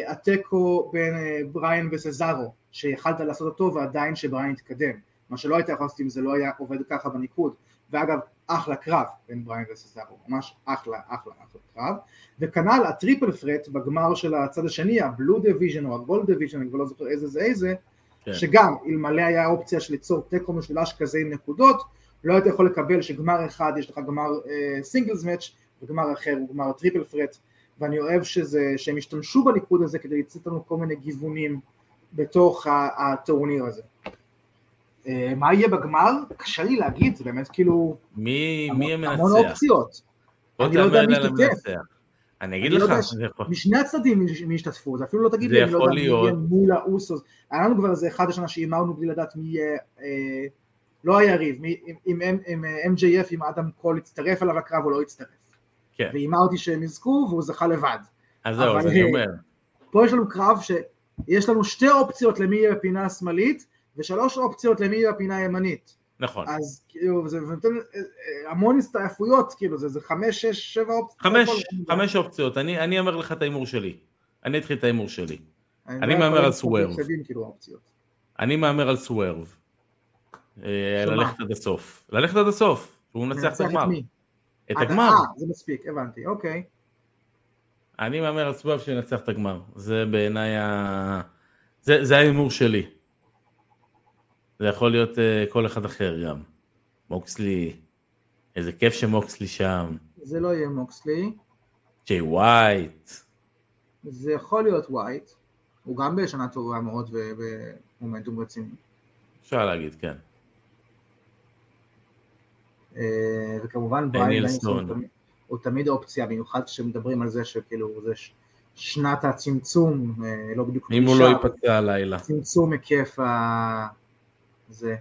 הטקו בין בריין וסזארו, שיכלת לעשות אותו ועדיין שבריין התקדם, מה שלא היית יכול לעשות אם זה לא היה עובד ככה בניקוד, ואגב אחלה קרב בין בריין וסזארו, ממש אחלה, אחלה, אחלה קרב, וכנ"ל הטריפל פרט בגמר של הצד השני, הבלו דיוויז'ן או הגולד דיוויז'ן, אני כבר לא זוכר איזה זה איזה, שגם אלמלא היה אופציה של ליצור טקו משולש כזה עם נקודות, לא היית יכול לקבל שגמר אחד יש לך גמר סינגלס מאץ' וגמר אחר הוא גמר טריפל פרט, ואני אוהב שהם השתמשו בניקוד הזה כדי לצאת לנו כל מיני גיוונים בתוך הטורניר הזה. מה יהיה בגמר? קשה לי להגיד, זה באמת כאילו... מי המנצח? המון אופציות. אני לא יודע מי השתתף. אני אגיד לך. משני הצדדים מי השתתפו, זה אפילו לא תגיד לי, אני לא יודע מי יהיה מול האוסוס. היה לנו כבר איזה אחד השנה שאימרנו בלי לדעת מי יהיה... לא היה ריב, אם MJF, אם אדם קול הצטרף עליו הקרב או לא הצטרף. ואימרתי שהם יזכו והוא זכה לבד. אז זהו, זה אומר. פה יש לנו קרב שיש לנו שתי אופציות למי יהיה בפינה השמאלית, ושלוש אופציות למי הפינה הימנית. נכון. אז כאילו, זה נותן המון הסתעפויות, כאילו, זה 5, 6, 7 אופציות. 5 אופציות, אני אמר לך את האימור שלי. אני אתחיל את האימור שלי. אני מאמר על סוורב. אני מאמר על סוורב. ללכת עד הסוף. ללכת עד הסוף, הוא מנצח את הגמר. את הגמר. זה מספיק, הבנתי, אוקיי. אני מאמר על סוורב שנצח את הגמר. זה בעיניי זה האימור שלי. זה יכול להיות כל אחד אחר גם. מוקסלי, איזה כיף שמוקסלי שם. זה לא יהיה מוקסלי. ג'יי ווייט. זה יכול להיות ווייט. הוא גם בשנה טובה מאוד ומומנטום רציני. אפשר להגיד, כן. וכמובן בריין הוא תמיד האופציה, במיוחד כשמדברים על זה שכאילו זה שנת הצמצום, לא בדיוק אם הוא לא ייפצע הלילה. צמצום היקף זה.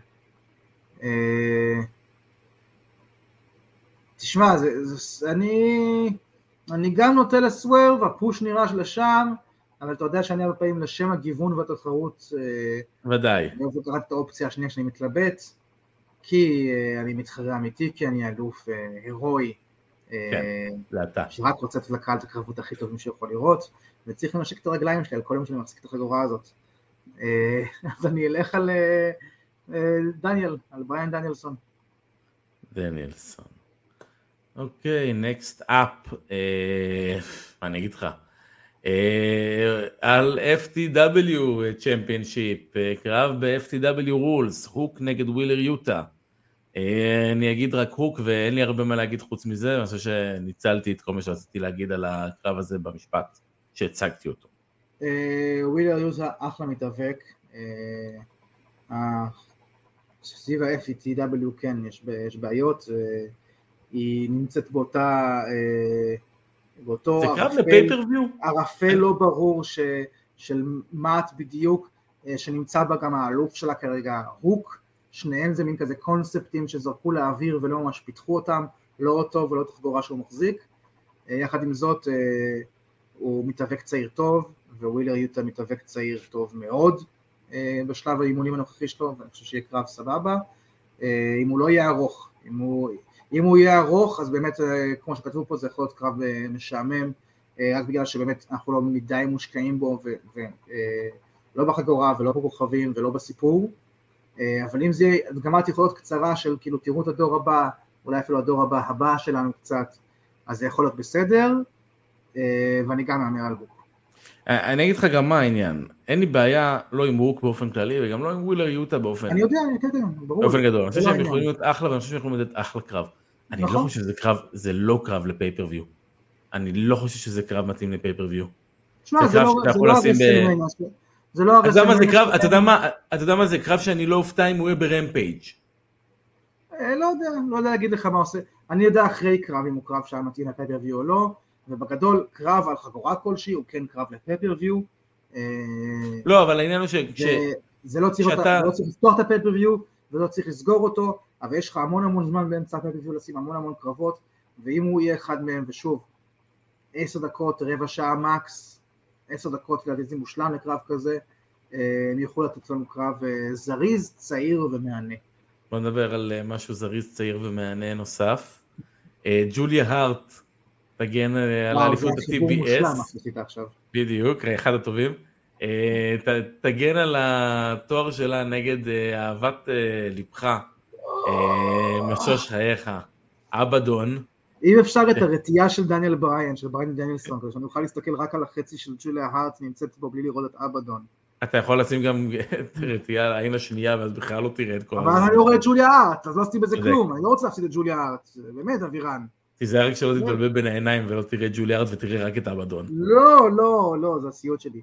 תשמע, אני גם נוטה לסוורב, הפוש נראה שלשם, אבל אתה יודע שאני הרבה פעמים לשם הגיוון והתחרות, ודאי. אני אוהב לקחת את האופציה השנייה שאני מתלבט, כי אני מתחרה אמיתי, כי אני אלוף הירואי, שרק רוצה לתת לקהל את הקרבות הכי טובים שיכול לראות, וצריך לנשק את הרגליים שלי על כל יום שאני מחזיק את החגורה הזאת. אז אני אלך על... דניאל, על בריין דניאלסון. דניאלסון. אוקיי, נקסט אפ, אני אגיד לך, על FTW צ'מפיונשיפ, קרב ב-FTW רולס, הוק נגד ווילר יוטה. אני אגיד רק הוק ואין לי הרבה מה להגיד חוץ מזה, אני חושב שניצלתי את כל מה שרציתי להגיד על הקרב הזה במשפט שהצגתי אותו. ווילר יוטה אחלה מתאבק, סביב ה-FTW כן יש בעיות, היא נמצאת באותה באותו ערפל לא ברור של מעט בדיוק, שנמצא בה גם האלוף שלה כרגע הוק, שניהם זה מין כזה קונספטים שזרקו לאוויר ולא ממש פיתחו אותם, לא אותו ולא תחגורה שהוא מחזיק. יחד עם זאת הוא מתאבק צעיר טוב, ווילר יוטה מתאבק צעיר טוב מאוד בשלב האימונים הנוכחי שלו, ואני חושב שיהיה קרב סבבה, אם הוא לא יהיה ארוך, אם הוא יהיה ארוך, אז באמת, כמו שכתבו פה, זה יכול להיות קרב משעמם, רק בגלל שבאמת אנחנו לא מדי מושקעים בו, ולא בחגורה, ולא בכוכבים, ולא בסיפור, אבל אם זה יהיה דגמת יכולות קצרה של כאילו תראו את הדור הבא, אולי אפילו הדור הבא שלנו קצת, אז זה יכול להיות בסדר, ואני גם מאמר על הוק. אני אגיד לך גם מה העניין, אין לי בעיה לא עם הוק באופן כללי וגם לא עם ווילר יוטה באופן... אני יודע, ברור. באופן גדול, אני חושב שהם יכולים להיות אחלה, ואני חושב שהם יכולים לתת אחלה קרב. אני לא חושב שזה קרב, זה לא קרב לפייפרוויו. אני לא חושב שזה קרב מתאים לפייפרוויו. תשמע, זה לא הרסלמניה. זה לא הרסלמניה. אתה יודע מה זה קרב שאני לא אופתע אם הוא יהיה ברמפייג'? לא יודע להגיד לך מה עושה. אני יודע אחרי קרב אם הוא קרב שהיה מתאים לפייפרוויו או לא. ובגדול, קרב על חגורה כלשהי, הוא כן קרב לפייפרוויו. לא, אבל העניין הוא זה לא צריך לפתוח את הפייפרוויו, ולא צריך לסגור אותו, אבל יש לך המון זמן באמצע הפייפרוויו לשים המון קרבות, ואם הוא יהיה אחד מהם, ושוב, 10 דקות, רבע שעה מקס, 10 דקות, ולעדיין מושלם לקרב כזה, הם יוכלו לתת לנו קרב זריז, צעיר ומענה. בוא נדבר על משהו זריז, צעיר ומענה נוסף. ג'וליה הארט, תגן על האליפות ה-TBS, בדיוק, אחד הטובים, תגן על התואר שלה נגד אהבת ליבך, משוש חייך, אבדון. אם אפשר את הרתיעה של דניאל בריין, של בריין דניאלסון, שאני אוכל להסתכל רק על החצי של ג'וליה הארט, נמצאת פה בלי לראות את אבדון. אתה יכול לשים גם את הרתיעה על העין השנייה, ואז בכלל לא תראה את כל הזמן. אבל אני לא רואה את ג'וליה הארט, אז לא עשיתי בזה כלום, אני לא רוצה להפסיד את ג'וליה הארט, באמת אווירן. תיזהר רק שלא תתבלבל בין העיניים ולא תראה ג'וליה הארט ותראה רק את אבדון. לא, זה הסיוט שלי.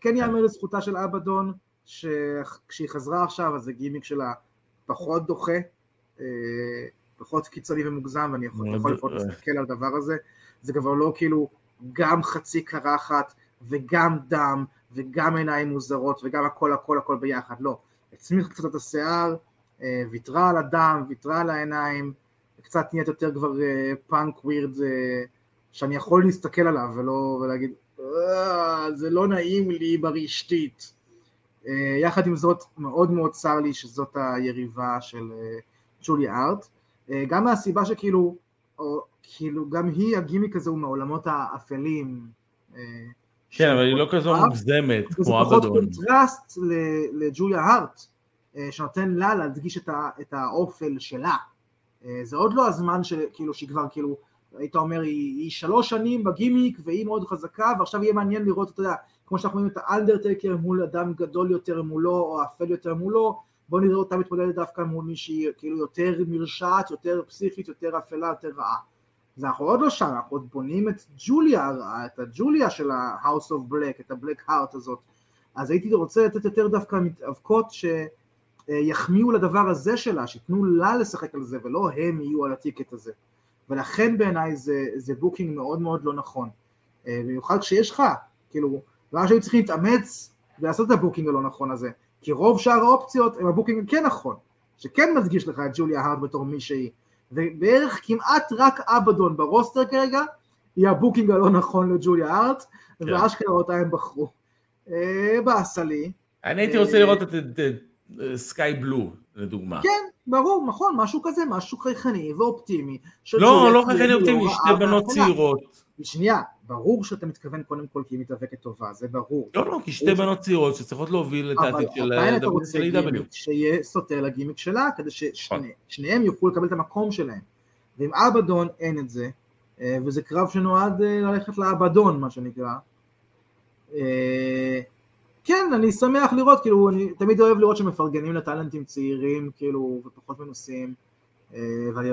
כן יאמר לזכותה של אבדון, שכשהיא חזרה עכשיו, אז הגימיק שלה פחות דוחה, פחות קיצוני ומוגזם, ואני יכול לפחות להסתכל על הדבר הזה. זה כבר לא כאילו גם חצי קרחת, וגם דם, וגם עיניים מוזרות, וגם הכל ביחד. לא, הצמיחה קצת את השיער, ויתרה על הדם, ויתרה על העיניים, קצת נהיית יותר כבר פאנק ווירד, שאני יכול להסתכל עליו ולהגיד, זה לא נעים לי ברשתית. יחד עם זאת, מאוד מאוד צר לי שזאת היריבה של ג'וליה הארט, גם מהסיבה שכאילו, גם היא, הגימיק הזה הוא מעולמות האפלים. כן, אבל היא לא כזו מוגזמת, כמו אבדון. זה פחות קונטרסט לג'וליה הארט, שנותן לה להדגיש את האופל שלה. זה עוד לא הזמן שהיא כבר, היית אומר, היא 3 שנים בגימיק, והיא מאוד חזקה, ועכשיו יהיה מעניין לראות, אתה יודע, כמו שאנחנו רואים את האנדרטייקר מול אדם גדול יותר מולו, או אפל יותר מולו, בואו נראה אותה מתמודדת דווקא מול מישהי יותר מרשעת, יותר פסיכית, יותר אפלה, יותר רעה. אז אנחנו עוד לא שם, אנחנו עוד בונים את ג'וליה הרעה, את הג'וליה של ה-House of Black, את ה-Black Heart הזאת, אז הייתי רוצה לתת יותר דווקא מתאבקות ש... יחמיאו לדבר הזה שלה, שיתנו לה לשחק על זה, ולא הם יהיו על הטיקט הזה. ולכן בעיניי זה בוקינג מאוד מאוד לא נכון. במיוחד כשיש לך, ראה שהיו צריכים להתאמץ ולעשות את הבוקינג הלא נכון הזה, כי רוב שאר האופציות הם הבוקינג כן נכון, שכן מדגיש לך את ג'וליה הארט בתור מישהי, ובערך כמעט רק אבדון ברוסטר כרגע, היא הבוקינג הלא נכון לג'וליה הארט, ואשכרה אותה הם בחרו. בעשה לי. אני הייתי רוצה לראות את סקאי בלו, לדוגמה. כן, ברור, נכון, משהו כזה, משהו חייכני ואופטימי. לא חייכני אופטימי, שתי בנות צעירות. בשנייה, ברור שאתה מתכוון קודם כל כי היא מתאבקת טובה, זה ברור. לא, כי שתי בנות צעירות שצריכות להוביל את העתיד של ה-AW. שיהיה סותר לגימיק שלה, כדי ששניהם יוכלו לקבל את המקום שלהם. ועם אבדון אין את זה, וזה קרב שנועד ללכת לאבדון, מה שנקרא. כן, אני שמח לראות, כאילו, אני תמיד אוהב לראות שמפרגנים לטלנטים צעירים, כאילו, ופחות מנוסים, ואני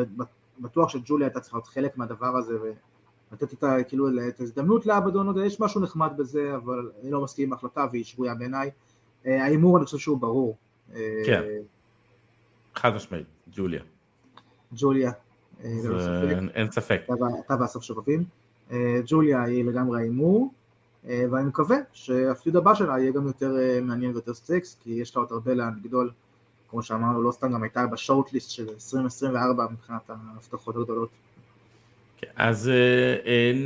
בטוח שג'וליה הייתה צריכה להיות חלק מהדבר הזה, ולתת את, כאילו, את ההזדמנות לאבדונות, יש משהו נחמד בזה, אבל אני לא מסכים עם ההחלטה, והיא שבויה בעיניי. האימור, אני חושב שהוא ברור. כן, חד משמעית, ג'וליה. ג'וליה. אין ספק. אתה והסוף שובבים. ג'וליה היא לגמרי האימור, ואני מקווה שהפיוד הבא שלה יהיה גם יותר מעניין ויותר סקס, כי יש לה עוד הרבה לאן גדול, כמו שאמרנו, לא סתם גם הייתה בשורטליסט של 2024 מבחינת ההבטחות הגדולות. אז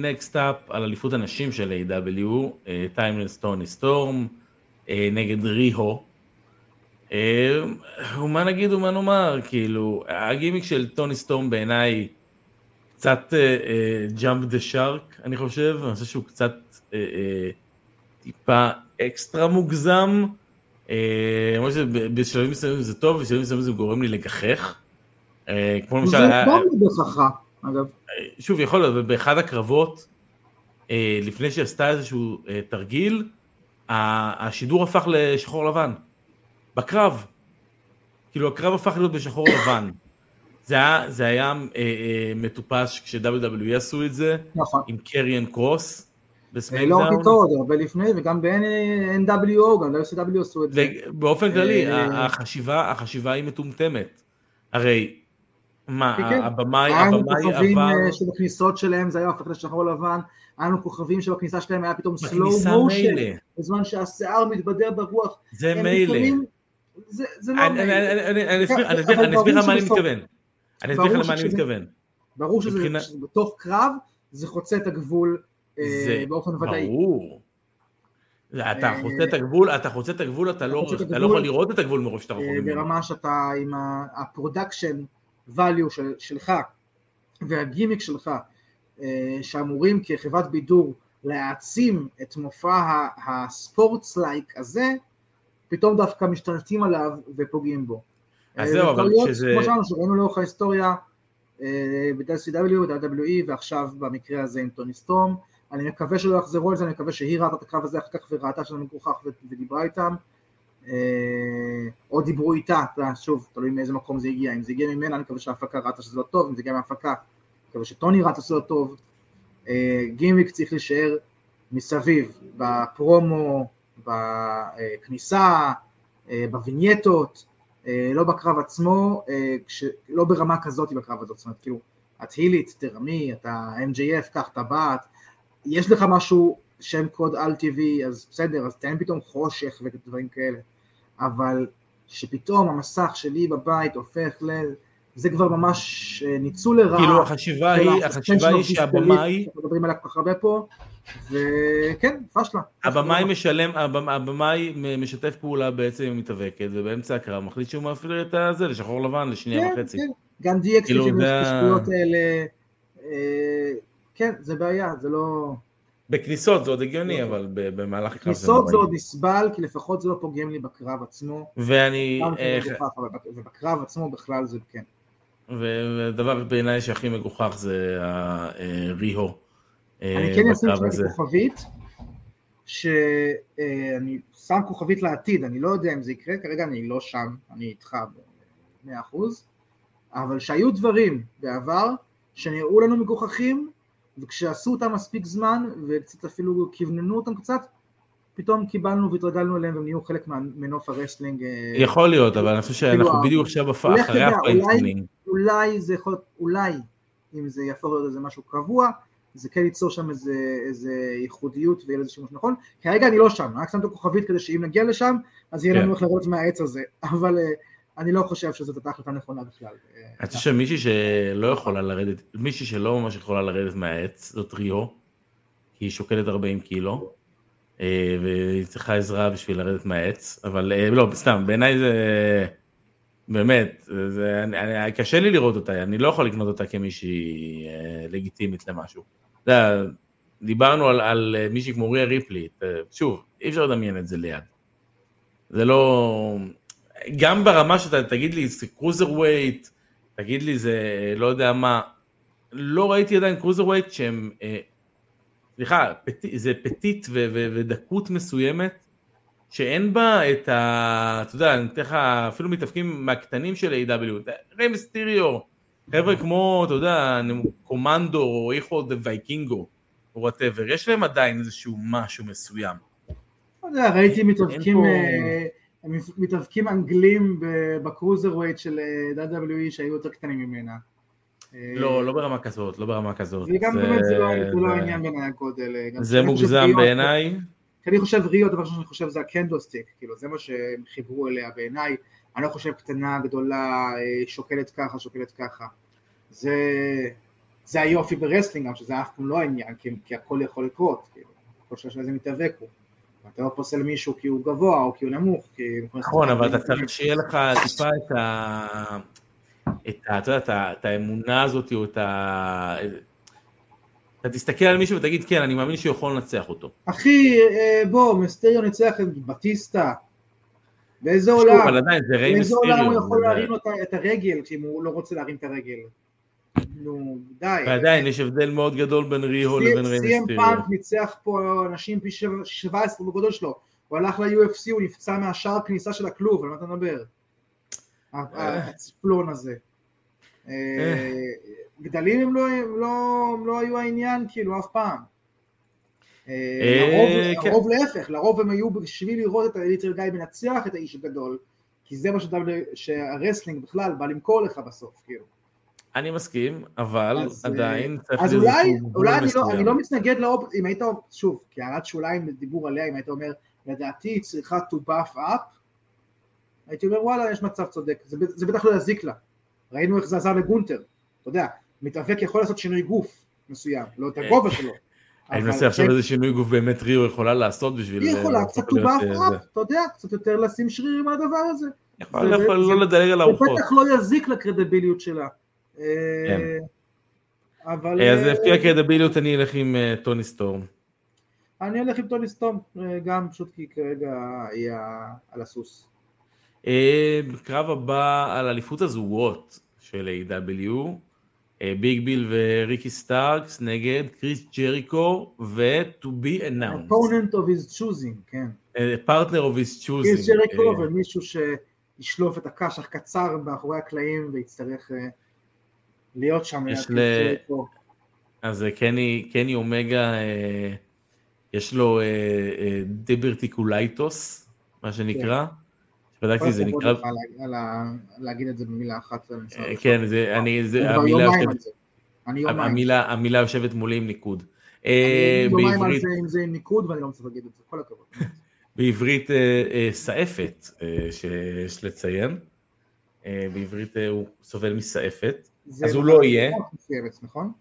נקסט אפ על אליפות הנשים של AEW, טיימלס טוני סטורם נגד ריהו, ומה נגיד ומה נאמר, כאילו הגימיק של טוני סטורם בעיניי קצת ג'אמפ דה שרק, אני חושב, אני חושב שהוא קצת טיפה אקסטרה מוגזם, אני חושב שבשלבים מסוימים זה טוב, ובשלבים מסוימים זה גורם לי לגחך. כמו למשל... זה גם לגחכה, אגב. שוב, יכול להיות, ובאחד הקרבות, לפני שעשתה איזשהו תרגיל, השידור הפך לשחור לבן, בקרב. כאילו הקרב הפך להיות בשחור לבן. זה היה מטופש כש-WWE עשו את זה, עם קריאן קרוס בסמקדאון. לא רק איתו, זה הרבה לפני, וגם ב-NWO, גם ב-WCW עשו את זה. באופן כללי, החשיבה היא מטומטמת. הרי, מה, הבמאי עבר... כוכבים שבכניסות שלהם, זה היה הפך לשחור לבן, היינו כוכבים שבכניסה שלהם היה פתאום סלואו מושן, בזמן שהשיער מתבדר ברוח. זה מילא. אני אסביר לך מה אני מתכוון. ברור שזה בתוך קרב, זה חוצה את הגבול באופן ודאי. ברור. אתה חוצה את הגבול, אתה לא יכול לראות את הגבול מראש שאתה רחובים. ברמה שאתה עם הפרודקשן ואליו שלך, והגימיק שלך, שאמורים כחברת בידור להעצים את מופע הספורטס לייק הזה, פתאום דווקא משתלטים עליו ופוגעים בו. אז זהו, אבל שזה... כמו שאנו שראינו לאורך ההיסטוריה, ב-WCW, ב-WWE, ועכשיו במקרה הזה עם טוני סטורם, אני מקווה שלא יחזרו על זה, אני מקווה שהיא ראתה את הקרב הזה אחר כך, וראתה שלנו כוכח ודיברה איתם, או דיברו איתה, שוב, תלוי מאיזה מקום זה הגיע, אם זה הגיע ממנה, אני מקווה שההפקה ראתה שזה לא טוב, אם זה הגיע מההפקה, אני מקווה שטוני ראתה שזה לא טוב, גימיק צריך להישאר מסביב, בפרומו, בכניסה, בווינייטות, לא בקרב עצמו, לא ברמה כזאת בקרב הזאת, זאת אומרת, כאילו, את הילית, תרמי, אתה MJF, כך, אתה באת, יש לך משהו, שם קוד על-טבעי, אז בסדר, אז תן פתאום חושך ודברים כאלה, אבל שפתאום המסך שלי בבית הופך ל... זה כבר ממש ניצול לרעה. כאילו, החשיבה היא שהבמאי... מדברים עליה כל כך הרבה פה, וכן, פשלה. הבמאי משלם, הבמאי משתף פעולה בעצם עם מתאבקת, ובאמצע הקרב מחליט שהוא מאפיר את הזה, לשחור לבן, לשנייה וחצי. כן, כן. גם DX עם השפויות האלה, כן, זה בעיה, זה לא... בכניסות זה עוד הגיוני, אבל במהלך הקרב... בכניסות זה עוד נסבל, כי לפחות זה לא פוגם לי בקרב עצמו. ואני... ובקרב עצמו בכלל זה כן. ודבר בעיניי שהכי מגוחך זה ריהו. אני כן אשים שם כוכבית, שאני שם כוכבית לעתיד, אני לא יודע אם זה יקרה, כרגע אני לא שם, אני איתך ב-100%, אבל שהיו דברים בעבר שנראו לנו מגוחכים, וכשעשו אותם מספיק זמן, וקצת אפילו כיווננו אותם קצת, פתאום קיבלנו והתרגלנו אליהם, והם נהיו חלק מנוף הרסלינג. יכול להיות, אבל אני חושב שאנחנו בדיוק עכשיו אחרי הפייטינג. אולי זה יכול, אולי, אם זה יפור לזה משהו קבוע, זה כן ליצור שם איזה ייחודיות, ויהיה לזה שימוש נכון. כרגע אני לא שם, רק שמתו כוכבית כדי שאם נגיע לשם, אז יהיה לנו איך לראות מהעץ הזה, אבל... אני לא חושב שזאת הייתה החלטה נכונה בכלל. אני חושב שמישהי שלא יכולה לרדת, מישהי שלא ממש יכולה לרדת מהעץ, זאת ריהו, היא שוקלת 40 קילו, והיא צריכה עזרה בשביל לרדת מהעץ, אבל לא, סתם, בעיניי זה, באמת, קשה לי לראות אותה, אני לא יכול לקנות אותה כמישהי לגיטימית למשהו. דיברנו על מישהי כמו ריה ריפלי, שוב, אי אפשר לדמיין את זה ליד. זה לא... גם ברמה שאתה תגיד לי, זה קרוזר ווייט, תגיד לי, זה לא יודע מה, לא ראיתי עדיין קרוזר ווייט שהם סליחה, זה פטיט ודקות מסוימת, שאין בה את ה... אתה יודע, אני אתן לך אפילו מתאפקים מהקטנים של A.W. ריי מיסטריו, חבר'ה כמו, אתה יודע, קומנדו או איכו דה וייקינגו, או whatever, יש להם עדיין איזשהו משהו מסוים. לא יודע, ראיתי מתאבקים אנגלים בקרוזרווייט של WWE שהיו יותר קטנים ממנה. לא, לא ברמה כזאת, לא ברמה כזאת. וגם באמת זה לא העניין בעיניי הגודל. זה מוגזם בעיניי. אני חושב ריו, דבר שאני חושב זה הקנדלסטיק, כאילו זה מה שהם חיברו אליה בעיניי, אני לא חושב קטנה, גדולה, שוקלת ככה, שוקלת ככה. זה היופי ברסלינג, אבל שזה אף פעם לא העניין, כי הכל יכול לקרות, כל שעה שזה מתאבק הוא. אתה לא פוסל מישהו כי הוא גבוה או כי הוא נמוך. נכון, אבל אתה צריך שיהיה לך טיפה את האמונה הזאת, או את ה... אתה תסתכל על מישהו ותגיד, כן, אני מאמין שהוא יכול לנצח אותו. אחי, בוא, מיסטריו נצח את בטיסטה. באיזה עולם? באיזה עולם הוא יכול להרים את הרגל, כשאם הוא לא רוצה להרים את הרגל. נו, די. ועדיין, יש הבדל מאוד גדול בין ריהו לבין ריי מיסטריו. סי.אם פאנק ניצח פה אנשים פי 17 בגודל שלו. הוא הלך ל-UFC, הוא נפצע מהשאר כניסה של הכלוב, על מה אתה מדבר? הצפלון הזה. גדלים הם לא היו העניין, כאילו, אף פעם. לרוב להפך, לרוב הם היו בשביל לראות את האליטר גיא מנצח את האיש הגדול, כי זה מה שהרסלינג בכלל בא למכור לך בסוף, כאילו. אני מסכים, אבל עדיין... אז אולי אני לא מתנגד לאופ... אם היית, שוב, כי הערת שוליים לדיבור עליה, אם היית אומר, לדעתי צריכה to buff up, הייתי אומר, וואלה, יש מצב צודק, זה בטח לא להזיק לה. ראינו איך זה עזר לגונטר, אתה יודע, מתאבק יכול לעשות שינוי גוף מסוים, לא את הגובה שלו. אני מנסה עכשיו איזה שינוי גוף באמת ריו יכולה לעשות בשביל... היא יכולה, קצת טובה אפרפ, אתה יודע, קצת יותר לשים שרירים על הדבר הזה. יכולה לא לדלג על הרוחות. זה בטח לא יזיק לקרדביליות שלה. אבל... אז לפי הקרדביליות אני אלך עם טוני סטורם. אני אלך עם טוני סטורם, גם פשוט כי כרגע היא על הסוס. בקרב הבא על אליפות הזוגות של AEW, ביג ביל וריקי סטארקס נגד קריס ג'ריקו ו-to be announced. Opponent of his choosing, כן. Partner of his choosing. קריס ג'ריקו ומישהו שישלוף את הקשח קצר באחורי הקלעים ויצטרך להיות שם. אז קני אומגה, יש לו דיברטיקולייטוס, מה שנקרא. בדקתי, זה נקרא... להגיד את זה במילה אחת. כן, המילה יושבת מולי עם ניקוד. אני יומיים על זה אם זה עם ניקוד, ואני לא מצליח להגיד את זה, כל הכבוד. בעברית סעפת, שיש לציין. בעברית הוא סובל מסעפת, אז הוא לא יהיה. זה מחלת ריאות מסוימת, נכון?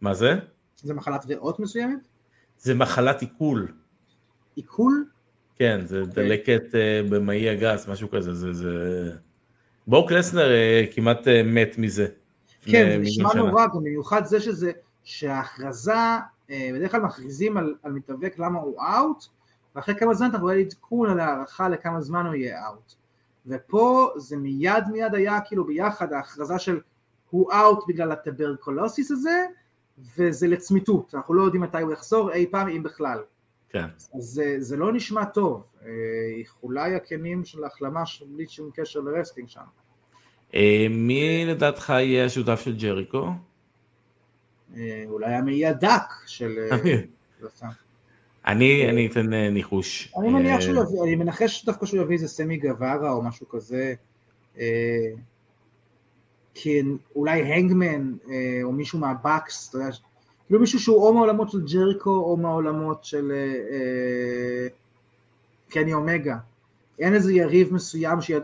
מה זה? זה מחלת ריאות מסוימת? זה מחלת עיכול. עיכול? כן, זה דלקת במאי הגס, משהו כזה, זה... ברוק לסנר כמעט מת מזה. כן, זה נשמע נורא, במיוחד זה שזה, שההכרזה, בדרך כלל מכריזים על מתאבק למה הוא אאוט, ואחרי כמה זמן אתה רואה עדכון על הערכה לכמה זמן הוא יהיה אאוט. ופה זה מיד היה כאילו ביחד, ההכרזה של הוא אאוט בגלל הטברקולוסיס הזה, וזה לצמיתות, אנחנו לא יודעים מתי הוא יחזור, אי פעם אם בכלל. כן. אז זה לא נשמע טוב, אולי הכנים של ההחלמה בלי שום קשר לרסטינג שם. מי לדעתך יהיה השותף של ג'ריקו? אולי המיידק של... אני אתן ניחוש. אני מנחש שדווקא שהוא יביא איזה סמי גווארה או משהו כזה, כי אולי הנגמן או מישהו מהבקס, אתה יודע, כאילו מישהו שהוא או מהעולמות של ג'ריקו, או מהעולמות של קני אומגה. אין איזה יריב מסוים שיד...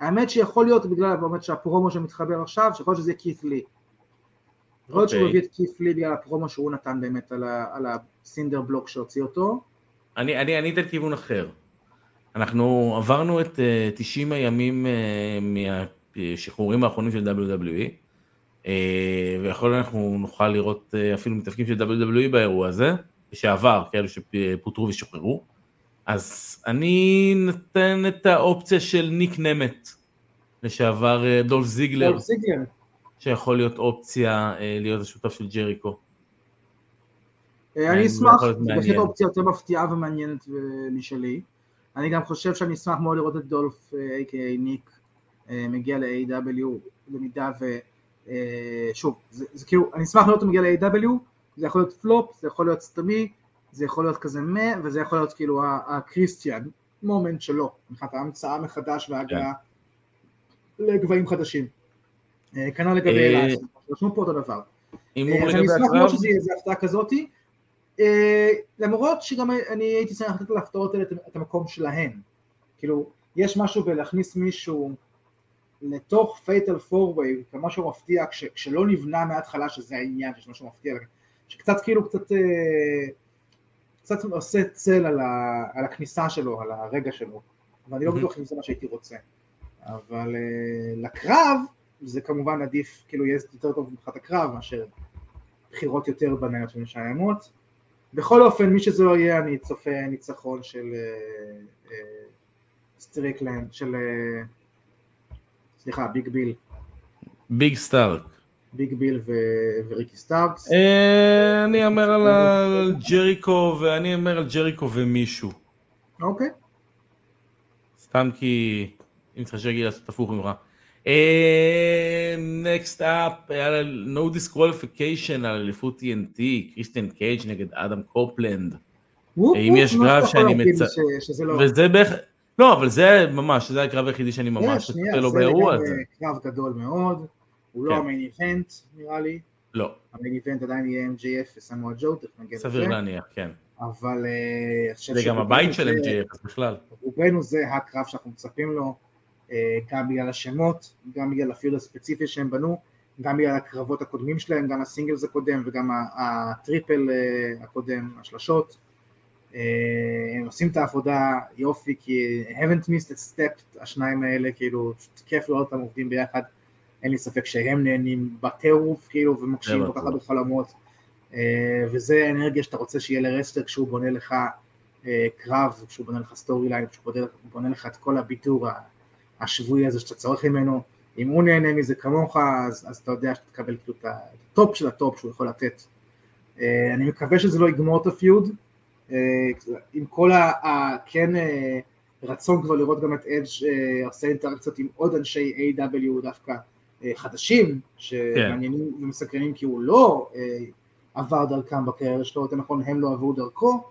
האמת שיכול להיות בגלל באמת שהפרומו שמתחבר עכשיו, שיכול להיות שזה יהיה כיף לי. יכול להיות שהוא מביא את כיף לי בגלל הפרומו שהוא נתן באמת על הסינדר בלוק שהוציא אותו. אני אתן כיוון אחר. אנחנו עברנו את 90 הימים מהשחרורים האחרונים של WWE, ויכול אנחנו נוכל לראות אפילו מתאפקים של WWE באירוע הזה, שעבר, כאלו שפוטרו ושוחררו, אז אני נתן את האופציה של ניק נמת, לשעבר דולף זיגלר, שיכול להיות אופציה להיות השותף של ג'ריקו. אני אשמח, בהחלט האופציה יותר מפתיעה ומעניינת משלי. אני גם חושב שאני אשמח מאוד לראות את דולף, a.k.a. ניק, מגיע ל-AW, למידה ושוב, זה כאילו, אני אשמח לראות הוא מגיע ל-AW, זה יכול להיות פלופ, זה יכול להיות סתמי, זה יכול להיות כזה וזה יכול להיות כאילו הקריסטיאן, מומנט שלו, מבחינת ההמצאה מחדש והגעה לגבעים חדשים. כנראה לגבי אליי, רשמו פה אותו דבר. אז אני אשמח מאוד שזה יהיה הפתעה כזאת, למרות שגם אני הייתי צריך לתת להפתעות האלה את המקום שלהן. כאילו, יש משהו בלהכניס מישהו לתוך פייטל פורוויי, כמשהו מפתיע, כשלא נבנה מההתחלה שזה העניין, שיש משהו מפתיע, שקצת כאילו, קצת עושה צל על הכניסה שלו, על הרגע שלו, אבל אני לא בטוח אם זה מה שהייתי רוצה. אבל לקרב, זה כמובן עדיף, כאילו יהיה יותר טוב מבחינת הקרב, מאשר בחירות יותר בניות ומשעממות. בכל אופן, מי שזה לא יהיה, אני צופה ניצחון של סטריקלנד, של סליחה, ביג ביל. ביג סטארק. ביג ביל וריקי סטארקס. אני אמר על ג'ריקו, ואני אמר על ג'ריקו ומישהו. אוקיי. סתם כי אם תחשב גילה, תפוך ממך. Next up, no disqualification על אליפות TNT, קריסטיאן קייג' נגד אדם קופלנד. אם יש גרב שאני מצטער, וזה בהחלט, לא, אבל זה ממש, זה הקרב היחידי שאני ממש אצטרף לו באירוע הזה. זה קרב גדול מאוד, הוא לא המיין איבנט, נראה לי. לא. המיין איבנט עדיין יהיה MJF וסמואל ג'ו, סביר להניח, כן. אבל זה גם הבית של MJF בכלל. רובנו זה הקרב שאנחנו מצפים לו. גם בגלל השמות, גם בגלל הפיוד הספציפי שהם בנו, גם בגלל הקרבות הקודמים שלהם, גם הסינגלס הקודם וגם הטריפל הקודם, השלשות. הם עושים את העבודה יופי, כי haven't missed a step, השניים האלה, כאילו, כיף לראות אותם עובדים ביחד, אין לי ספק שהם נהנים בטירוף, כאילו, ומקשים כל כך הרבה חלומות, וזה אנרגיה שאתה רוצה שיהיה לרסטר כשהוא בונה לך קרב, כשהוא בונה לך סטורי ליין, כשהוא בונה לך את כל הביטור השבועי הזה שאתה צריך ממנו, אם הוא נהנה מזה כמוך, אז אתה יודע שאתה תקבל כאילו את הטופ של הטופ שהוא יכול לתת. אני מקווה שזה לא יגמור את הפיוד, עם כל כן רצון כבר לראות גם את אדג' עושה אינטראקציות עם עוד אנשי A.W. דווקא חדשים, שמעניינים ומסקרנים כי הוא לא עבר דרכם בקריירה שלו, יותר נכון, הם לא עברו דרכו,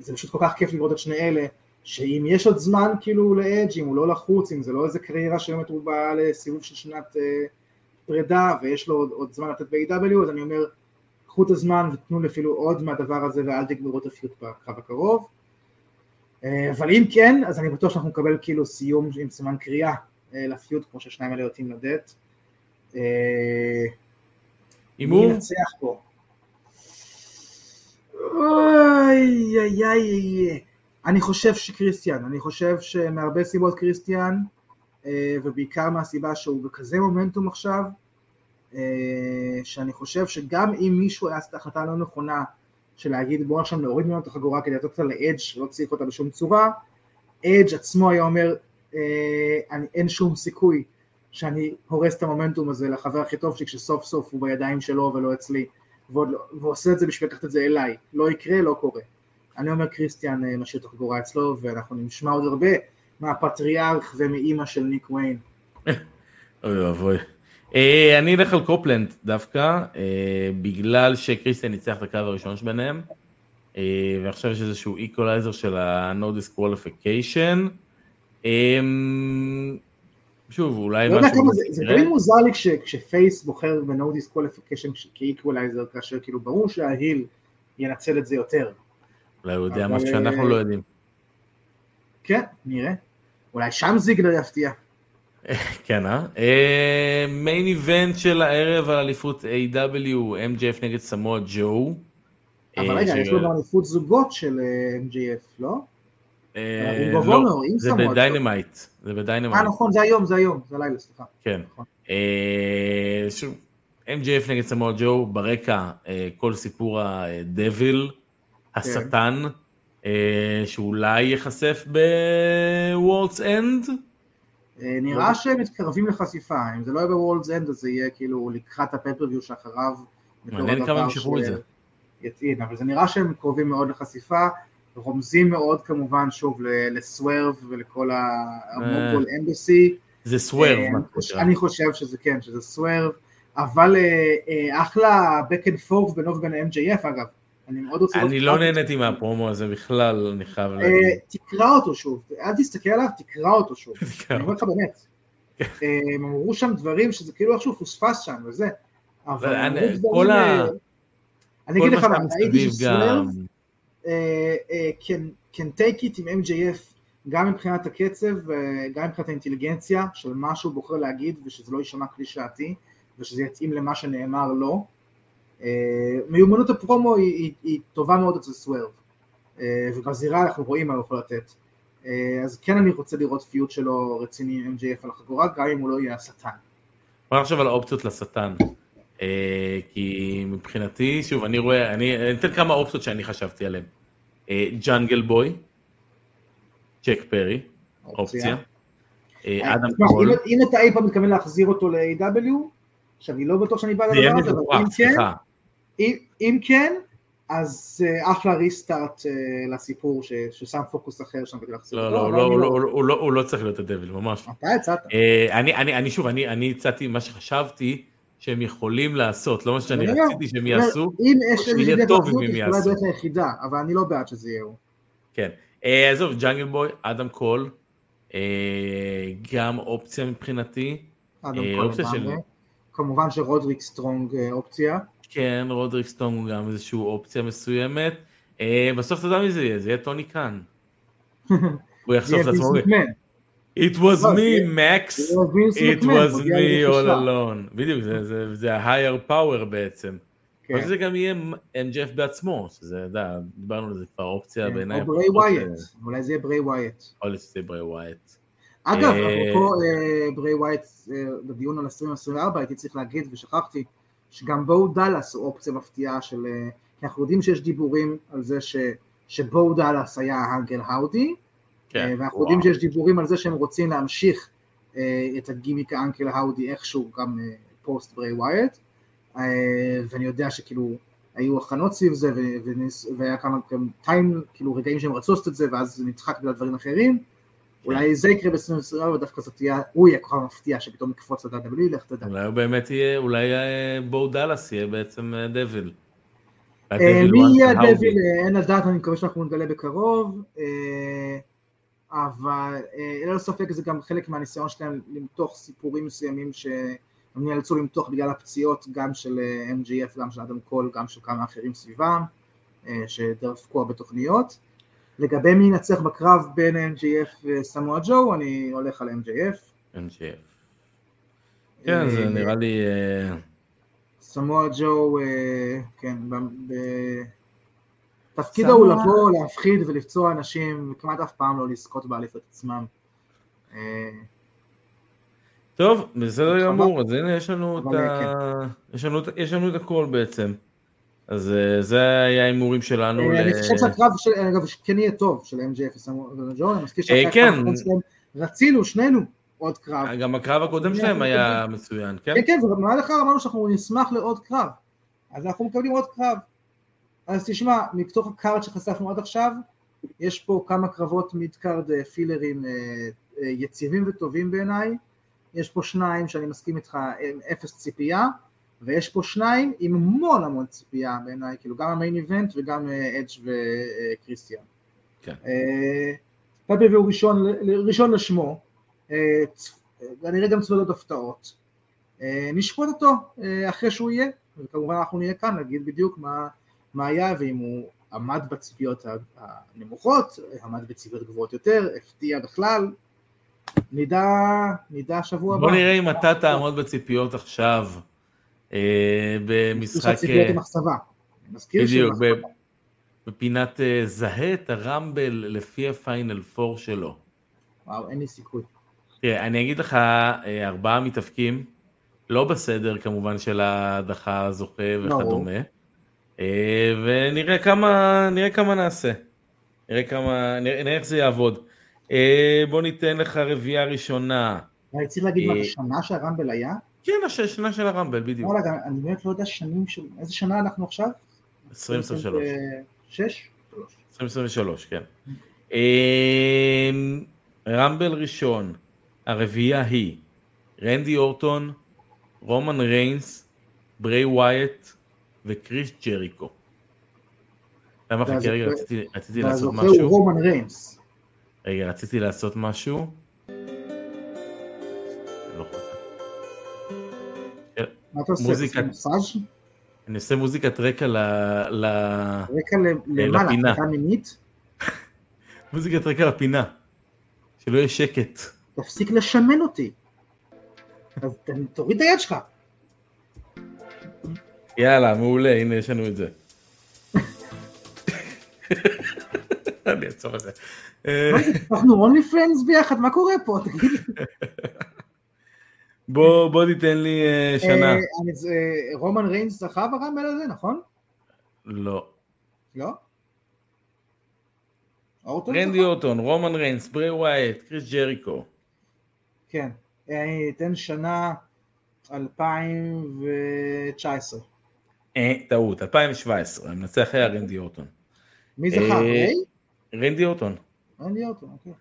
זה פשוט כל כך כיף לראות את שני אלה, שאם יש עוד זמן כאילו לאדג', אם הוא לא לחוץ, אם זה לא איזה קריירה שבאמת הוא בא לסיבוב של שנת פרידה, ויש לו עוד זמן לתת ב-AW, אז אני אומר, קחו את הזמן ותנו לפעילו עוד מהדבר הזה, ואל תגמרו את הפיוט בקרב הקרוב. אבל אם כן, אז אני בטוח שאנחנו נקבל כאילו סיום עם סימן קריאה לפיוט, כמו ששניים האלה יוצאים לדעת. מי נצח פה? אוי, איי, איי. אני חושב שקריסטיאן, אני חושב שמהרבה סיבות קריסטיאן, ובעיקר מהסיבה שהוא בכזה מומנטום עכשיו, שאני חושב שגם אם מישהו היה את ההחלטה לא נכונה, של להגיד בוא עכשיו להוריד ממנו את החגורה, כדי לתת אותה לאדג' שלא צריך אותה בשום צורה, אדג' עצמו היה אומר, אין שום סיכוי שאני הורס את המומנטום הזה לחבר הכי טוב שלי, כשסוף סוף הוא בידיים שלו ולא אצלי, ועושה את זה בשביל לקחת את זה אליי, לא יקרה, לא קורה. אני אומר קריסטיאן משאיר את החגורה אצלו, ואנחנו נשמע עוד הרבה מהפטריארך ומאימא של ניק וויין. אוי אבוי. אני אלך על קופלנד דווקא, בגלל שקריסטיאן ניצח את הקרב הראשון שביניהם, ועכשיו יש איזשהו איקולייזר של ה-No Disqualification. שוב, אולי משהו... זה תמיד מוזר לי כשפייס בוחר ב-No Disqualification כאיקולייזר, כאשר כאילו ברור שההיל ינצל את זה יותר. אולי הוא יודע מה שאנחנו לא יודעים. כן, נראה. אולי שם זיגלר יפתיע. כן, מיין איבנט של הערב על אליפות AW, MJF נגד סמואל ג'ו. אבל רגע, יש לו גם אליפות זוגות של MJF, לא? לא, זה בדיינמייט. נכון, זה היום, זה הלילה, סליחה. כן. MJF נגד סמואל ג'ו, ברקע כל סיפור הדביל, השטן, שאולי יחשף בוורלדס אנד? נראה שהם מתקרבים לחשיפה, אם זה לא יהיה בוורלדס אנד, אז זה יהיה כאילו לקחת הפייפריוויו שאחריו. מעניין כמה הם שחררו את זה. יטעין, אבל זה נראה שהם קרובים מאוד לחשיפה, רומזים מאוד כמובן שוב לסוורב ולכל המוגול אמבסי. זה סוורב. אני חושב שזה כן, שזה סוורב, אבל אחלה back and forth בין אוף בין MJF אגב. אני לא נהניתי מהפרומו הזה בכלל, אני חייב להגיד. תקרא אותו שוב, אל תסתכל עליו, תקרא אותו שוב. אני אומר לך באמת. הם אמרו שם דברים שזה כאילו איכשהו פוספס שם וזה. אבל כל מה שאתה מסביב גם... can take it עם MJF, גם מבחינת הקצב, גם מבחינת האינטליגנציה של מה שהוא בוחר להגיד, ושזה לא יישמע קלישאתי, ושזה יתאים למה שנאמר לו. מיומנות הפרומו היא טובה מאוד אצל סוורב, ובזירה אנחנו רואים מה הוא יכול לתת. אז כן אני רוצה לראות פיוט שלו רציני עם MJF על החגורה, גם אם הוא לא יהיה השטן. בוא נחשב על האופציות לשטן, כי מבחינתי, שוב, אני רואה, אני אתן כמה אופציות שאני חשבתי עליהן. ג'אנגל בוי, צ'ק פרי, אופציה, אדם קול. אם אתה אי פעם מתכוון להחזיר אותו ל-AW, שאני לא בטוח שאני בא לדבר הזה, אבל אם כן, אז אחלה ריסטארט לסיפור ששם פוקוס אחר שם ולחזור. לא, הוא לא צריך להיות הדבל, ממש. אתה הצעת. אני הצעתי מה שחשבתי שהם יכולים לעשות, לא מה שאני רציתי שהם יעשו, שיהיה טוב אם הם יעשו. אבל אני לא בעד שזה יהיה הוא. כן, עזוב, ג'אנגל בוי, אדם קול, גם אופציה מבחינתי. אדם קול, כמובן שרודריק סטרונג אופציה. כן, רודריק סטרונג הוא גם איזושהי אופציה מסוימת. בסוף אתה יודע מי זה יהיה טוני קאן. הוא יחשוף את עצמו. It was me, Max. It was me all alone. בדיוק, זה ה-higher power בעצם. אבל זה גם יהיה MJF בעצמו, שזה, דיברנו על זה כבר אופציה בעיניי. או ברי ווייט, אולי זה יהיה ברי ווייט. אולי זה יהיה ברי ווייט. אגב, אפרופו ברי ווייט, בדיון על 2024, הייתי צריך להגיד ושכחתי, שגם בו דאלאס הוא אופציה מפתיעה של, כי אנחנו יודעים שיש דיבורים על זה שבו דאלאס היה האנגל האודי, ואנחנו יודעים שיש דיבורים על זה שהם רוצים להמשיך את הגימיק האנגל האודי איכשהו, גם פוסט ברי ווייט, ואני יודע שכאילו היו הכנות סביב זה, והיה כמה רגעים שהם רצו לעשות את זה, ואז זה נדחק בגלל דברים אחרים, אולי זה יקרה ב-2024, ודווקא זאת תהיה, הוא יהיה כוכב מפתיע שפתאום יקפוץ לדאבל, בלי ללכת לדאבל. אולי הוא באמת יהיה, אולי בואו דאלאס יהיה בעצם דאבל. מי יהיה דאבל? אין לדעת, אני מקווה שאנחנו נגלה בקרוב, אבל אין לו ספק, זה גם חלק מהניסיון שלהם למתוח סיפורים מסוימים שהם נאלצו למתוח בגלל הפציעות, גם של MJF, גם של אדם קול, גם של כמה אחרים סביבם, שדרפקו הרבה תוכניות. לגבי מי ינצח בקרב בין MJF וסמואה ג'ו, אני הולך על MJF. כן, זה נראה לי... סמואה ג'ו, כן, תפקידו הוא לבוא, להפחיד ולפצוע אנשים, וכמעט אף פעם לא לזכות באליפות עצמם. טוב, בסדר גמור, אז הנה יש לנו את הכל בעצם. אז זה היה ההימורים שלנו. אני חושב שהקרב, אגב, כן יהיה טוב, של MJF וג'ון, אני מזכיר שאחרי הקרב הקודם שלהם, רצינו שנינו עוד קרב. גם הקרב הקודם שלהם היה מצוין, כן? כן, ובמעל אחר אמרנו שאנחנו נשמח לעוד קרב, אז אנחנו מקבלים עוד קרב. אז תשמע, מתוך הקארד שחשפנו עד עכשיו, יש פה כמה קרבות מידקארד פילרים יציבים וטובים בעיניי, יש פה שניים שאני מסכים איתך, אפס ציפייה, ויש פה שניים עם המון המון ציפייה בעיניי, כאילו גם המיין איבנט וגם אדג' וקריסטיאן. כן. פאפי והוא ראשון לשמו, נראה גם צולות הפתעות, נשפוט אותו אחרי שהוא יהיה, וכמובן אנחנו נהיה כאן, נגיד בדיוק מה היה, ואם הוא עמד בציפיות הנמוכות, עמד בציפיות גבוהות יותר, הפתיע בכלל, נדע שבוע הבא. בוא נראה אם אתה תעמוד בציפיות עכשיו, במשחק בדיוק בפינת זהה את הרמבל לפי הפיינל פור שלו. וואו, אין לי סיכוי. תראה, אני אגיד לך 4 מתאפקים, לא בסדר כמובן של ההדחה הזוכה וכדומה, ונראה כמה נעשה, נראה איך זה יעבוד. בוא ניתן לך רביעה ראשונה. אני צריך להגיד מה השנה שהרמבל היה? כן, השנה של הרמבל, בדיוק. אני באמת לא יודע שנים, איזה שנה אנחנו עכשיו? 2023, כן. רמבל ראשון, הרביעייה היא רנדי אורטון, רומן ריינס, ברי ווייט וקריס ג'ריקו. למה חכה רגע, רציתי לעשות משהו. זה רומן ריינס. רגע, רציתי לעשות משהו. מה אתה עושה? עושה מסאז'? אני עושה מוזיקת רקע לפינה. מוזיקת רקע לפינה. שלא יהיה שקט. תפסיק לשמן אותי. אז תוריד את היד שלך. יאללה, מעולה, הנה יש לנו את זה. אני אצור את זה. אנחנו אונלי פרנדס ביחד, מה קורה פה? תגיד לי. בוא ניתן לי שנה. רומן ריינס זכה ברמבל הזה, נכון? לא. לא? רנדי אורטון, רומן ריינס, ברי ווייט, קריס ג'ריקו. כן, אני אתן שנה 2019. טעות, 2017, אני מנצח היה רנדי אורטון. מי זכה? רנדי אורטון. רנדי אורטון, אוקיי.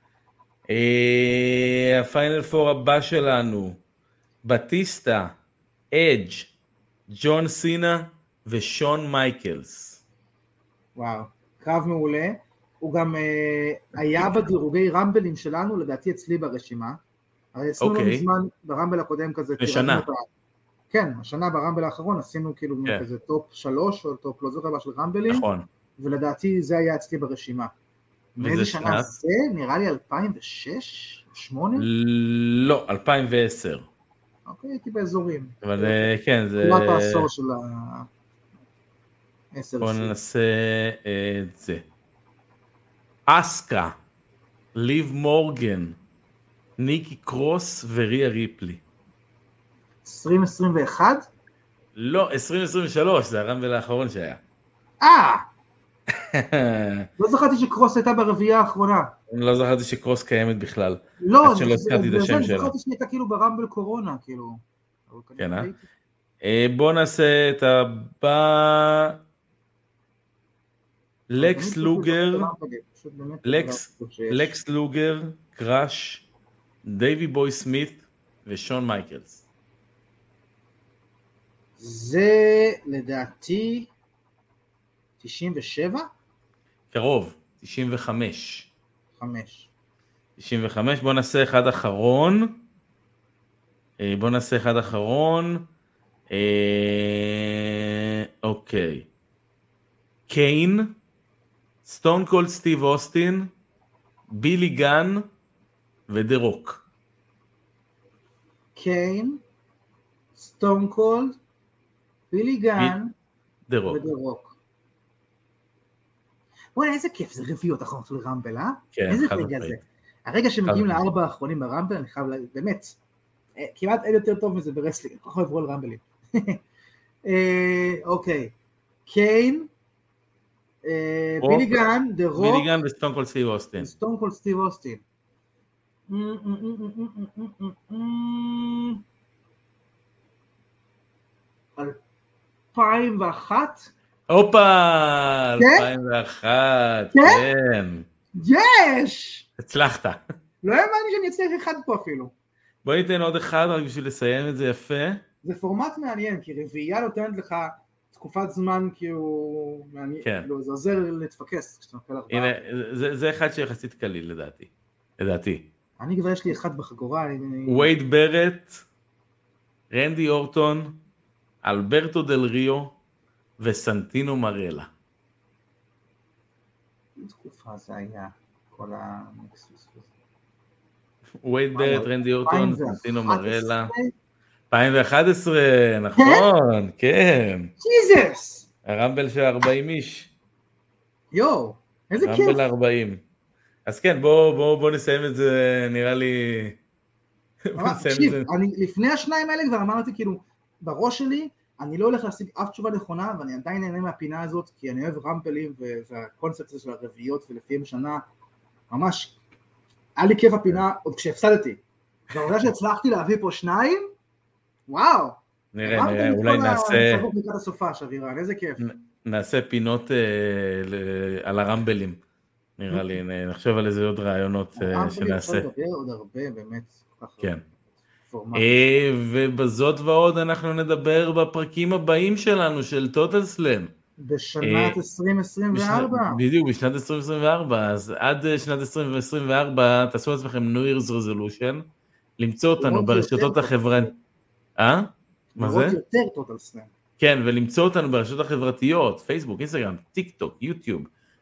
הפיינל פור הבא שלנו. בטיסטה, אדג', ג'ון סינה ושון מייקלס. וואו, קרב מעולה. הוא גם היה בדירוגי רמבלים שלנו, לדעתי אצלי ברשימה. הרי עשינו לו מזמן ברמבל הקודם כזה. לשנה. כן, השנה ברמבל האחרון עשינו כאילו כזה טופ 3 או טופ לא זוכר של רמבלים. נכון. ולדעתי זה היה אצלי ברשימה. מאיזה שנה זה? נראה לי 2006? 2008? לא, 2010. אוקיי, הייתי באזורים. אבל כן, זה... כמעט העשור של ה-10. בואו ננסה את זה. אסקה, ליב מורגן, ניקי קרוס וריה ריפלי. 2021? לא, 2023, זה הרמבל האחרון שהיה. לא זכרתי שקרוס הייתה ברביעייה האחרונה. לא זכרתי שקרוס קיימת בכלל. לא, זכרתי שהייתה כאילו ברמבל קורונה. כן, בוא נעשה את הבא. לקס לוגר, קראש, דייבי בוי סמית ושון מייקלס. זה לדעתי 97? קרוב, 95. 95, בוא נעשה אחד אחרון. אוקיי. קיין, סטון קולד סטיב אוסטין, בילי גן ודרוק. קיין, סטון קולד, בילי גן ודרוק. וואי, איזה כיף, זה רביעיות אחרונות לרמבל, אה? כן, איזה רגע זה. הרגע שמגיעים לארבע האחרונים ברמבל, אני חייב להגיד, באמת, כמעט אין יותר טוב מזה ברסלינג, אנחנו עברו לרמבלים. אוקיי, קיין, בילי גן, דה רוק. בילי גן וסטון קולד סטיב אוסטין. על 2001? אופה, 2001, כן. יש! הצלחת. לא האמנתי שאני אצליח אחד פה אפילו. בוא ניתן עוד אחד רק בשביל לסיים את זה יפה. זה פורמט מעניין, כי רביעייה נותנת לך תקופת זמן כאילו מעניין, זה עוזר לתפקס כשאתה נופל הרבה. הנה, זה אחד שיחסית קליל לדעתי. אני כבר יש לי אחד בחגורה. וייד ברט, רנדי אורטון, אלברטו דל ריו, וסנטינו מרלה. תקופה זה היה כל המקסוס הזה. וייד ברט, רנדי אורטון, סנטינו מרלה. 2011, נכון, כן. ג'יזוס. הרמבל של 40 איש. יואו, איזה כיף. רמבל 40. אז כן, בואו נסיים את זה, נראה לי... תקשיב, לפני השניים האלה כבר אמרתי כאילו, בראש שלי, אני לא הולך להשיג אף תשובה נכונה, ואני עדיין נהנה מהפינה הזאת, כי אני אוהב רמבלים והקונספט הזה של הרביעיות ולפעמים שנה, ממש, היה לי כיף הפינה עוד כשהפסדתי. והעובדה שהצלחתי להביא פה שניים, וואו! נראה, אולי נעשה... איזה כיף. נעשה פינות על הרמבלים, נראה לי, נחשוב על איזה עוד רעיונות שנעשה. עוד הרבה, באמת. כן. ובזאת ועוד אנחנו נדבר בפרקים הבאים שלנו של טוטל סלאם. בשנת 2024. בדיוק, בשנת 2024. אז עד שנת 2024 תעשו לעצמכם New Year's Resolution, למצוא אותנו ברשתות החברתיות. מה זה? יותר טוטל סלאם. כן, ולמצוא אותנו ברשתות החברתיות, פייסבוק, אינסטגרם, טיק טוק, יוטיוב,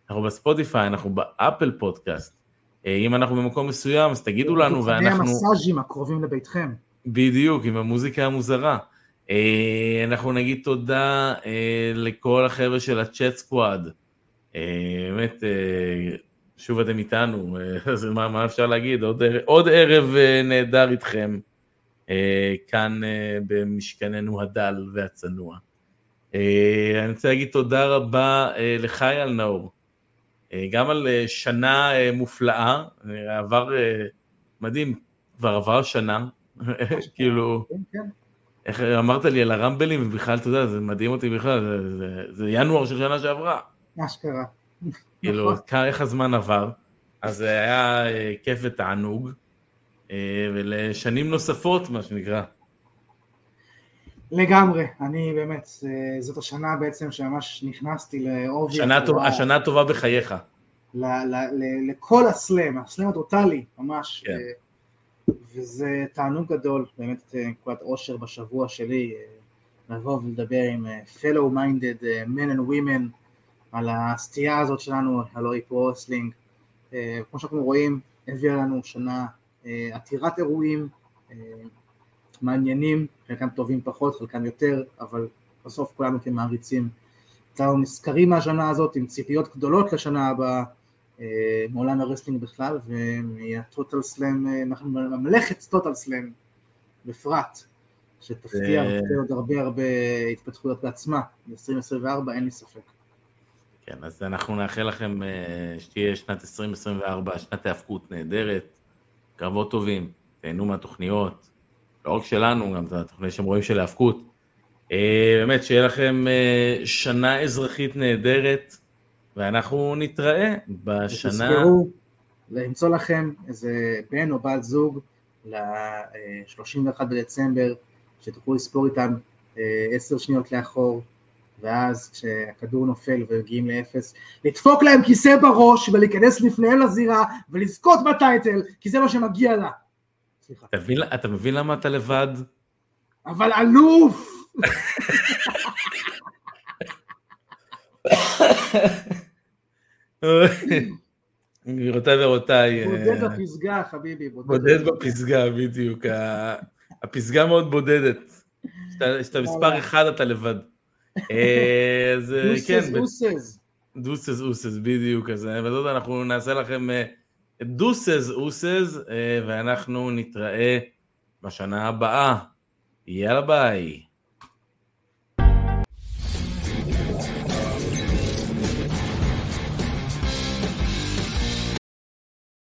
אנחנו בספוטיפיי, אנחנו באפל פודקאסט, אם אנחנו במקום מסוים, אז תגידו לנו, ואנחנו... המסאז'ים הקרובים לביתכם. בדיוק, עם המוזיקה המוזרה. אנחנו נגיד תודה לכל החבר'ה של הצ'אט סקוואד, באמת, שוב אתם איתנו, אז מה אפשר להגיד, עוד ערב נהדר איתכם, כאן במשכננו הדל והצנוע. אני רוצה להגיד תודה רבה לחי על נאור, גם על שנה מופלאה, עבר מדהים, כבר עבר שנה, כאילו, איך אמרת לי על הרמבלים, ובכלל אתה יודע, זה מדהים אותי בכלל, זה ינואר של שנה שעברה. מה שקרה. כאילו, איך הזמן עבר, אז היה כיף ותענוג, ולשנים נוספות, מה שנקרא. לגמרי, אני באמת, זאת השנה בעצם שממש נכנסתי לאובי. השנה הטובה בחייך. לכל הסלאם הטוטלי, ממש. וזה תענוג גדול, באמת נקודת אושר בשבוע שלי, לבוא ולדבר עם fellow minded men and women, על הסטייה הזאת שלנו, הלוא איפו רסלינג. כמו שאנחנו רואים, הביאה לנו שנה עתירת אירועים, מעניינים, חלקם טובים פחות, חלקם יותר, אבל בסוף כולנו כמעריצים. אנחנו נזכרים מהשנה הזאת עם ציפיות גדולות לשנה הבאה, מעולם הרסלינג בכלל, ומהטוטל סלאם, אנחנו ממלכת טוטל סלאם בפרט, שתפתיע עוד הרבה התפתחויות בעצמה, ב-2024 אין לי ספק. כן, אז אנחנו נאחל לכם שתהיה שנת 2024, שנת ההפקות נהדרת, קרבות טובים, תהנו מהתוכניות, לא רק שלנו, גם את התוכנית שהם רואים של ההפקות. באמת, שיהיה לכם שנה אזרחית נהדרת, ואנחנו נתראה בשנה... ותזכרו למצוא לכם איזה בן או בת זוג ל-31 בדצמבר, שתוכלו לספור איתם 10 שניות לאחור, ואז כשהכדור נופל ומגיעים לאפס, לדפוק להם כיסא בראש ולהיכנס לפניהם לזירה ולזכות בטייטל, כי זה מה שמגיע לה. סליחה. אתה מבין למה אתה לבד? אבל אלוף! גבירותיי ורבותיי. בודד בפסגה, חביבי. בודד בפסגה, בדיוק. הפסגה מאוד בודדת. כשאתה מספר אחד אתה לבד. דוסס אוסס. דוסס אוסס, בדיוק. אז אנחנו נעשה לכם... דוסז אוסז, ואנחנו נתראה בשנה הבאה. יאללה ביי.